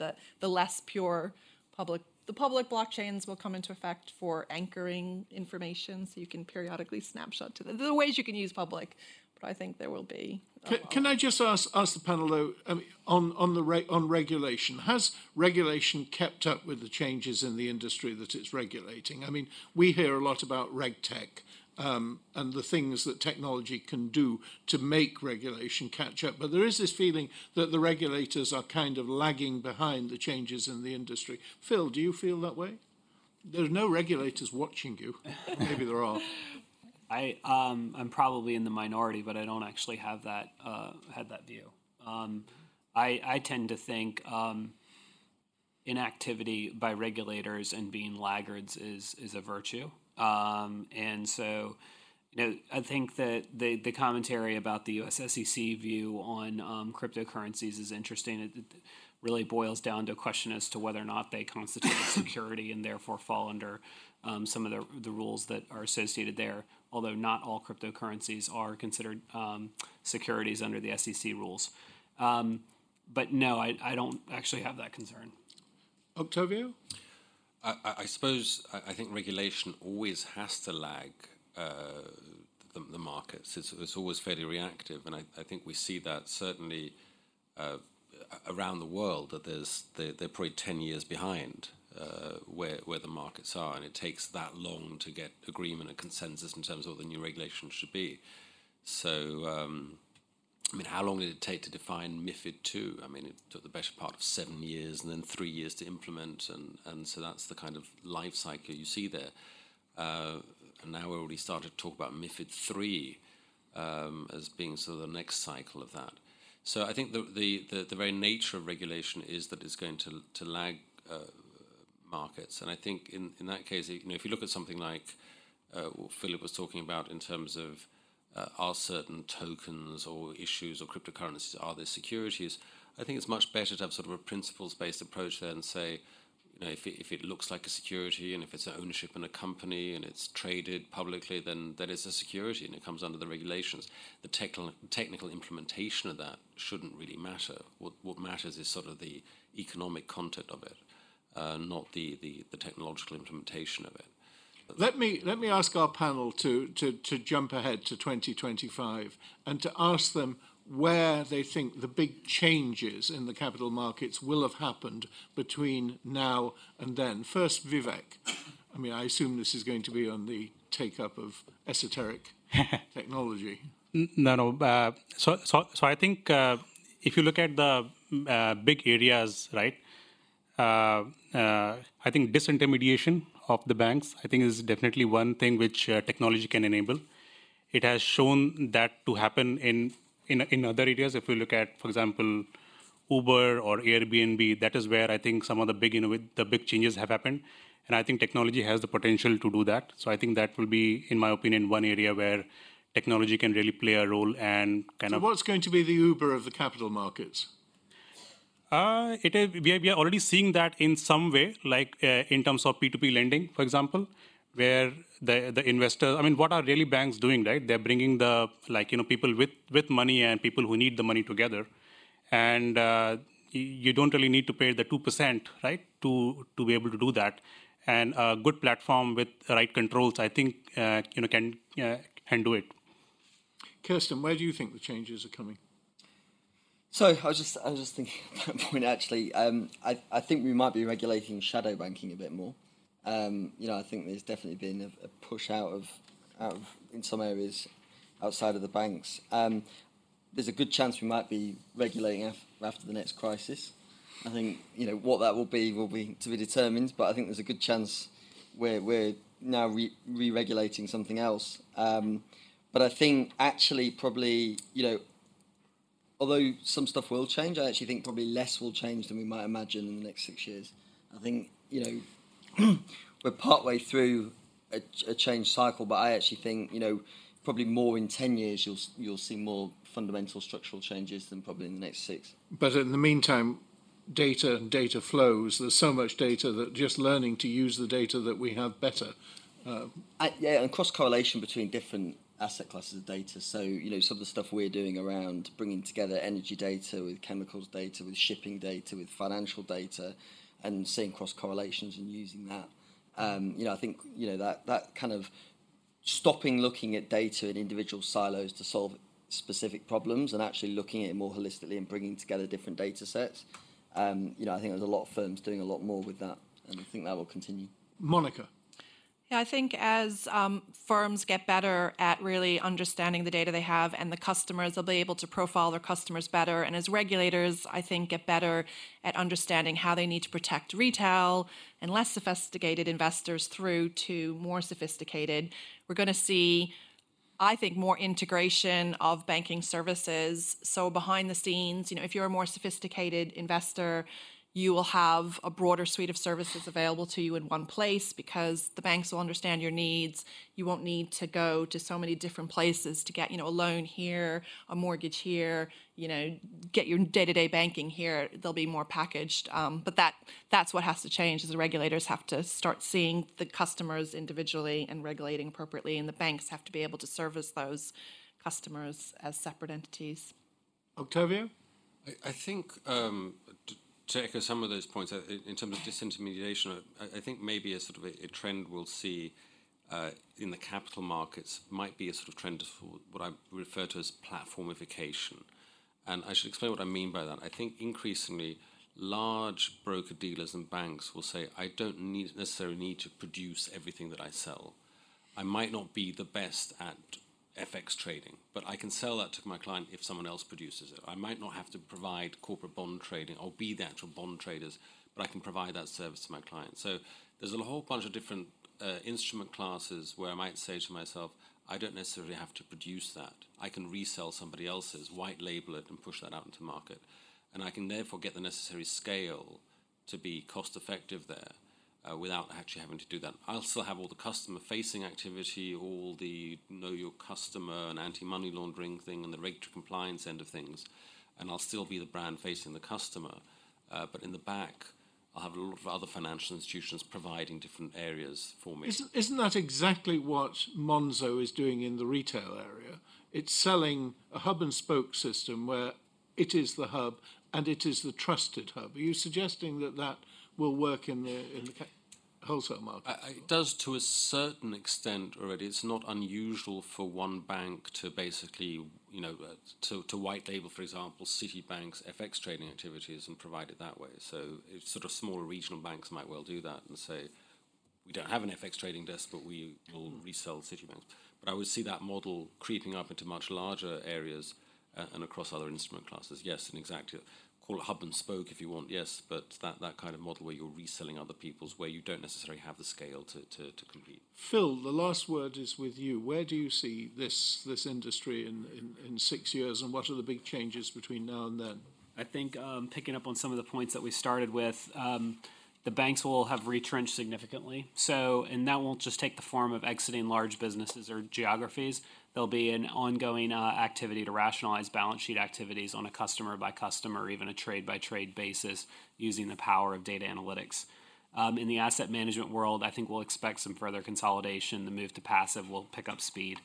the less pure public. The public blockchains will come into effect for anchoring information, so you can periodically snapshot to them. There are ways you can use public, but I think there will be. Can I just ask the panel, though, I mean, on regulation, has regulation kept up with the changes in the industry that it's regulating? I mean, we hear a lot about RegTech. And the things that technology can do to make regulation catch up. But there is this feeling that the regulators are kind of lagging behind the changes in the industry. Phil, do you feel that way? There are no regulators watching you. Maybe there are. I'm probably in the minority, but I don't actually have that had that view. I tend to think inactivity by regulators and being laggards is a virtue. And so, you know, I think that the commentary about the U.S. SEC view on cryptocurrencies is interesting. It really boils down to a question as to whether or not they constitute a security and therefore fall under some of the rules that are associated there, although not all cryptocurrencies are considered securities under the SEC rules. But no, I don't actually have that concern. Octavio? I suppose I think regulation always has to lag the markets. It's always fairly reactive, and I think we see that certainly around the world, that they're probably 10 years behind where the markets are, and it takes that long to get agreement and consensus in terms of what the new regulation should be. So, I mean, how long did it take to define MiFID II? I mean, it took the better part of 7 years and then 3 years to implement, and so that's the kind of life cycle you see there. And now we're already started to talk about MiFID III as being sort of the next cycle of that. So I think the very nature of regulation is that it's going to lag markets, and I think in that case, you know, if you look at something like what Philip was talking about in terms of are certain tokens or issues or cryptocurrencies, are they securities? I think it's much better to have sort of a principles-based approach there and say, you know, if it looks like a security and if it's an ownership in a company and it's traded publicly, then that is a security and it comes under the regulations. The technical implementation of that shouldn't really matter. What matters is sort of the economic content of it, not the technological implementation of it. Let me ask our panel to jump ahead to 2025 and to ask them where they think the big changes in the capital markets will have happened between now and then. First, Vivek. I mean, I assume this is going to be on the take-up of esoteric technology. No. So I think if you look at the big areas, right, I think disintermediation of the banks, I think, is definitely one thing which technology can enable. It has shown that to happen in other areas. If we look at, for example, Uber or Airbnb, that is where I think some of the big changes have happened. And I think technology has the potential to do that. So I think that will be, in my opinion, one area where technology can really play a role and kind of. So what's going to be the Uber of the capital markets? We are already seeing that in some way, like in terms of P2P lending, for example, where the investors, I mean, what are really banks doing, right? They're bringing the, like, you know, people with money and people who need the money together. And you don't really need to pay the 2%, right, to be able to do that. And a good platform with the right controls, I think, you know, can do it. Kirsten, where do you think the changes are coming? So I was just thinking at that point, actually. I think we might be regulating shadow banking a bit more. You know, I think there's definitely been a push out of in some areas outside of the banks. There's a good chance we might be regulating after the next crisis. I think, you know, what that will be to be determined. But I think there's a good chance we're now re-regulating something else. But I think actually probably, you know, although some stuff will change, I actually think probably less will change than we might imagine in the next 6 years. I think, you know, we're partway through a change cycle, but I actually think, you know, probably more in 10 years you'll see more fundamental structural changes than probably in the next 6. But in the meantime, data and data flows, there's so much data that just learning to use the data that we have better. Yeah, and cross-correlation between different asset classes of data. So, you know, some of the stuff we're doing around bringing together energy data with chemicals data, with shipping data, with financial data, and seeing cross correlations and using that. You know, I think, you know, that kind of stopping looking at data in individual silos to solve specific problems and actually looking at it more holistically and bringing together different data sets. You know, I think there's a lot of firms doing a lot more with that, and I think that will continue. Monica. Yeah, I think as firms get better at really understanding the data they have and the customers, they'll be able to profile their customers better. And as regulators, I think, get better at understanding how they need to protect retail and less sophisticated investors through to more sophisticated. We're going to see, I think, more integration of banking services. So behind the scenes, you know, if you're a more sophisticated investor, you will have a broader suite of services available to you in one place because the banks will understand your needs. You won't need to go to so many different places to get, you know, a loan here, a mortgage here, you know, get your day-to-day banking here. They'll be more packaged. But that's what has to change, is the regulators have to start seeing the customers individually and regulating appropriately, and the banks have to be able to service those customers as separate entities. Octavio? I think... to echo some of those points, in terms of disintermediation, I think maybe a sort of a trend we'll see in the capital markets might be a sort of trend for what I refer to as platformification. And I should explain what I mean by that. I think increasingly large broker-dealers and banks will say, I don't necessarily need to produce everything that I sell. I might not be the best at FX trading, but I can sell that to my client if someone else produces it. I might not have to provide corporate bond trading. I'll be the actual bond traders, but I can provide that service to my client. So there's a whole bunch of different instrument classes where I might say to myself, I don't necessarily have to produce that. I can resell somebody else's, white label it, and push that out into the market. And I can therefore get the necessary scale to be cost effective there. Without actually having to do that. I'll still have all the customer-facing activity, all the know your customer and anti-money laundering thing and the regulatory compliance end of things, and I'll still be the brand facing the customer. But in the back, I'll have a lot of other financial institutions providing different areas for me. Isn't that exactly what Monzo is doing in the retail area? It's selling a hub-and-spoke system where it is the hub and it is the trusted hub. Are you suggesting that will work in the wholesale market? It does to a certain extent already. It's not unusual for one bank to basically, you know, to white label, for example, Citibank's FX trading activities and provide it that way. So it's sort of smaller regional banks might well do that and say, we don't have an FX trading desk, but we will resell Citibank's. But I would see that model creeping up into much larger areas and across other instrument classes. Yes, and exactly. Call it hub and spoke if you want, yes, but that kind of model where you're reselling other people's, where you don't necessarily have the scale to compete. Phil, the last word is with you. Where do you see this industry in 6 years, and what are the big changes between now and then? I think picking up on some of the points that we started with, the banks will have retrenched significantly. So, and that won't just take the form of exiting large businesses or geographies. There'll be an ongoing activity to rationalize balance sheet activities on a customer-by-customer, or even a trade-by-trade basis, using the power of data analytics. In the asset management world, I think we'll expect some further consolidation. The move to passive will pick up speed.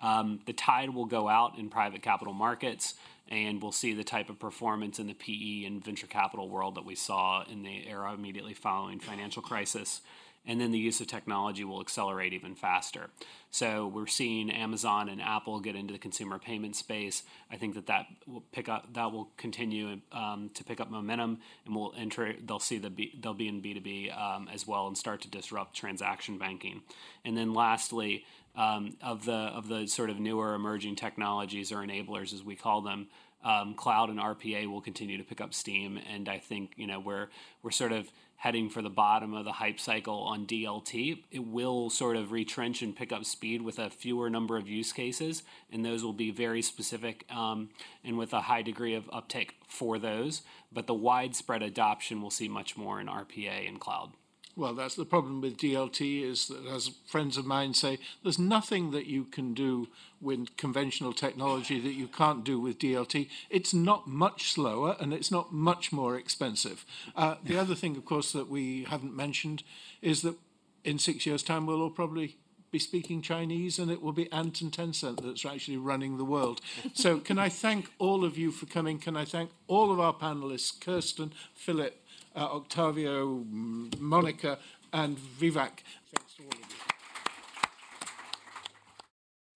The tide will go out in private capital markets, and we'll see the type of performance in the PE and venture capital world that we saw in the era immediately following financial crisis. And then the use of technology will accelerate even faster. So we're seeing Amazon and Apple get into the consumer payment space. I think that will pick up. That will continue to pick up momentum, and we'll enter. They'll be in B2B as well, and start to disrupt transaction banking. And then lastly, of the sort of newer emerging technologies, or enablers as we call them, cloud and RPA will continue to pick up steam. And I think, you know, we're sort of heading for the bottom of the hype cycle on DLT. It will sort of retrench and pick up speed with a fewer number of use cases, and those will be very specific and with a high degree of uptake for those. But the widespread adoption will see much more in RPA and cloud. Well, that's the problem with DLT, is that, as friends of mine say, there's nothing that you can do with conventional technology that you can't do with DLT. It's not much slower, and it's not much more expensive. The other thing, of course, that we haven't mentioned is that in 6 years' time, we'll all probably be speaking Chinese, and it will be Ant and Tencent that's actually running the world. So can I thank all of you for coming? Can I thank all of our panelists, Kirsten, Philip, Octavio, Monica, and Vivek. Thanks to all of you.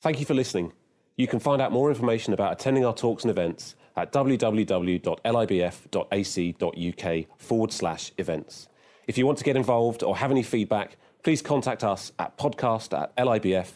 Thank you for listening. You can find out more information about attending our talks and events at www.libf.ac.uk/events. If you want to get involved or have any feedback, please contact us at podcast@libf.ac.uk.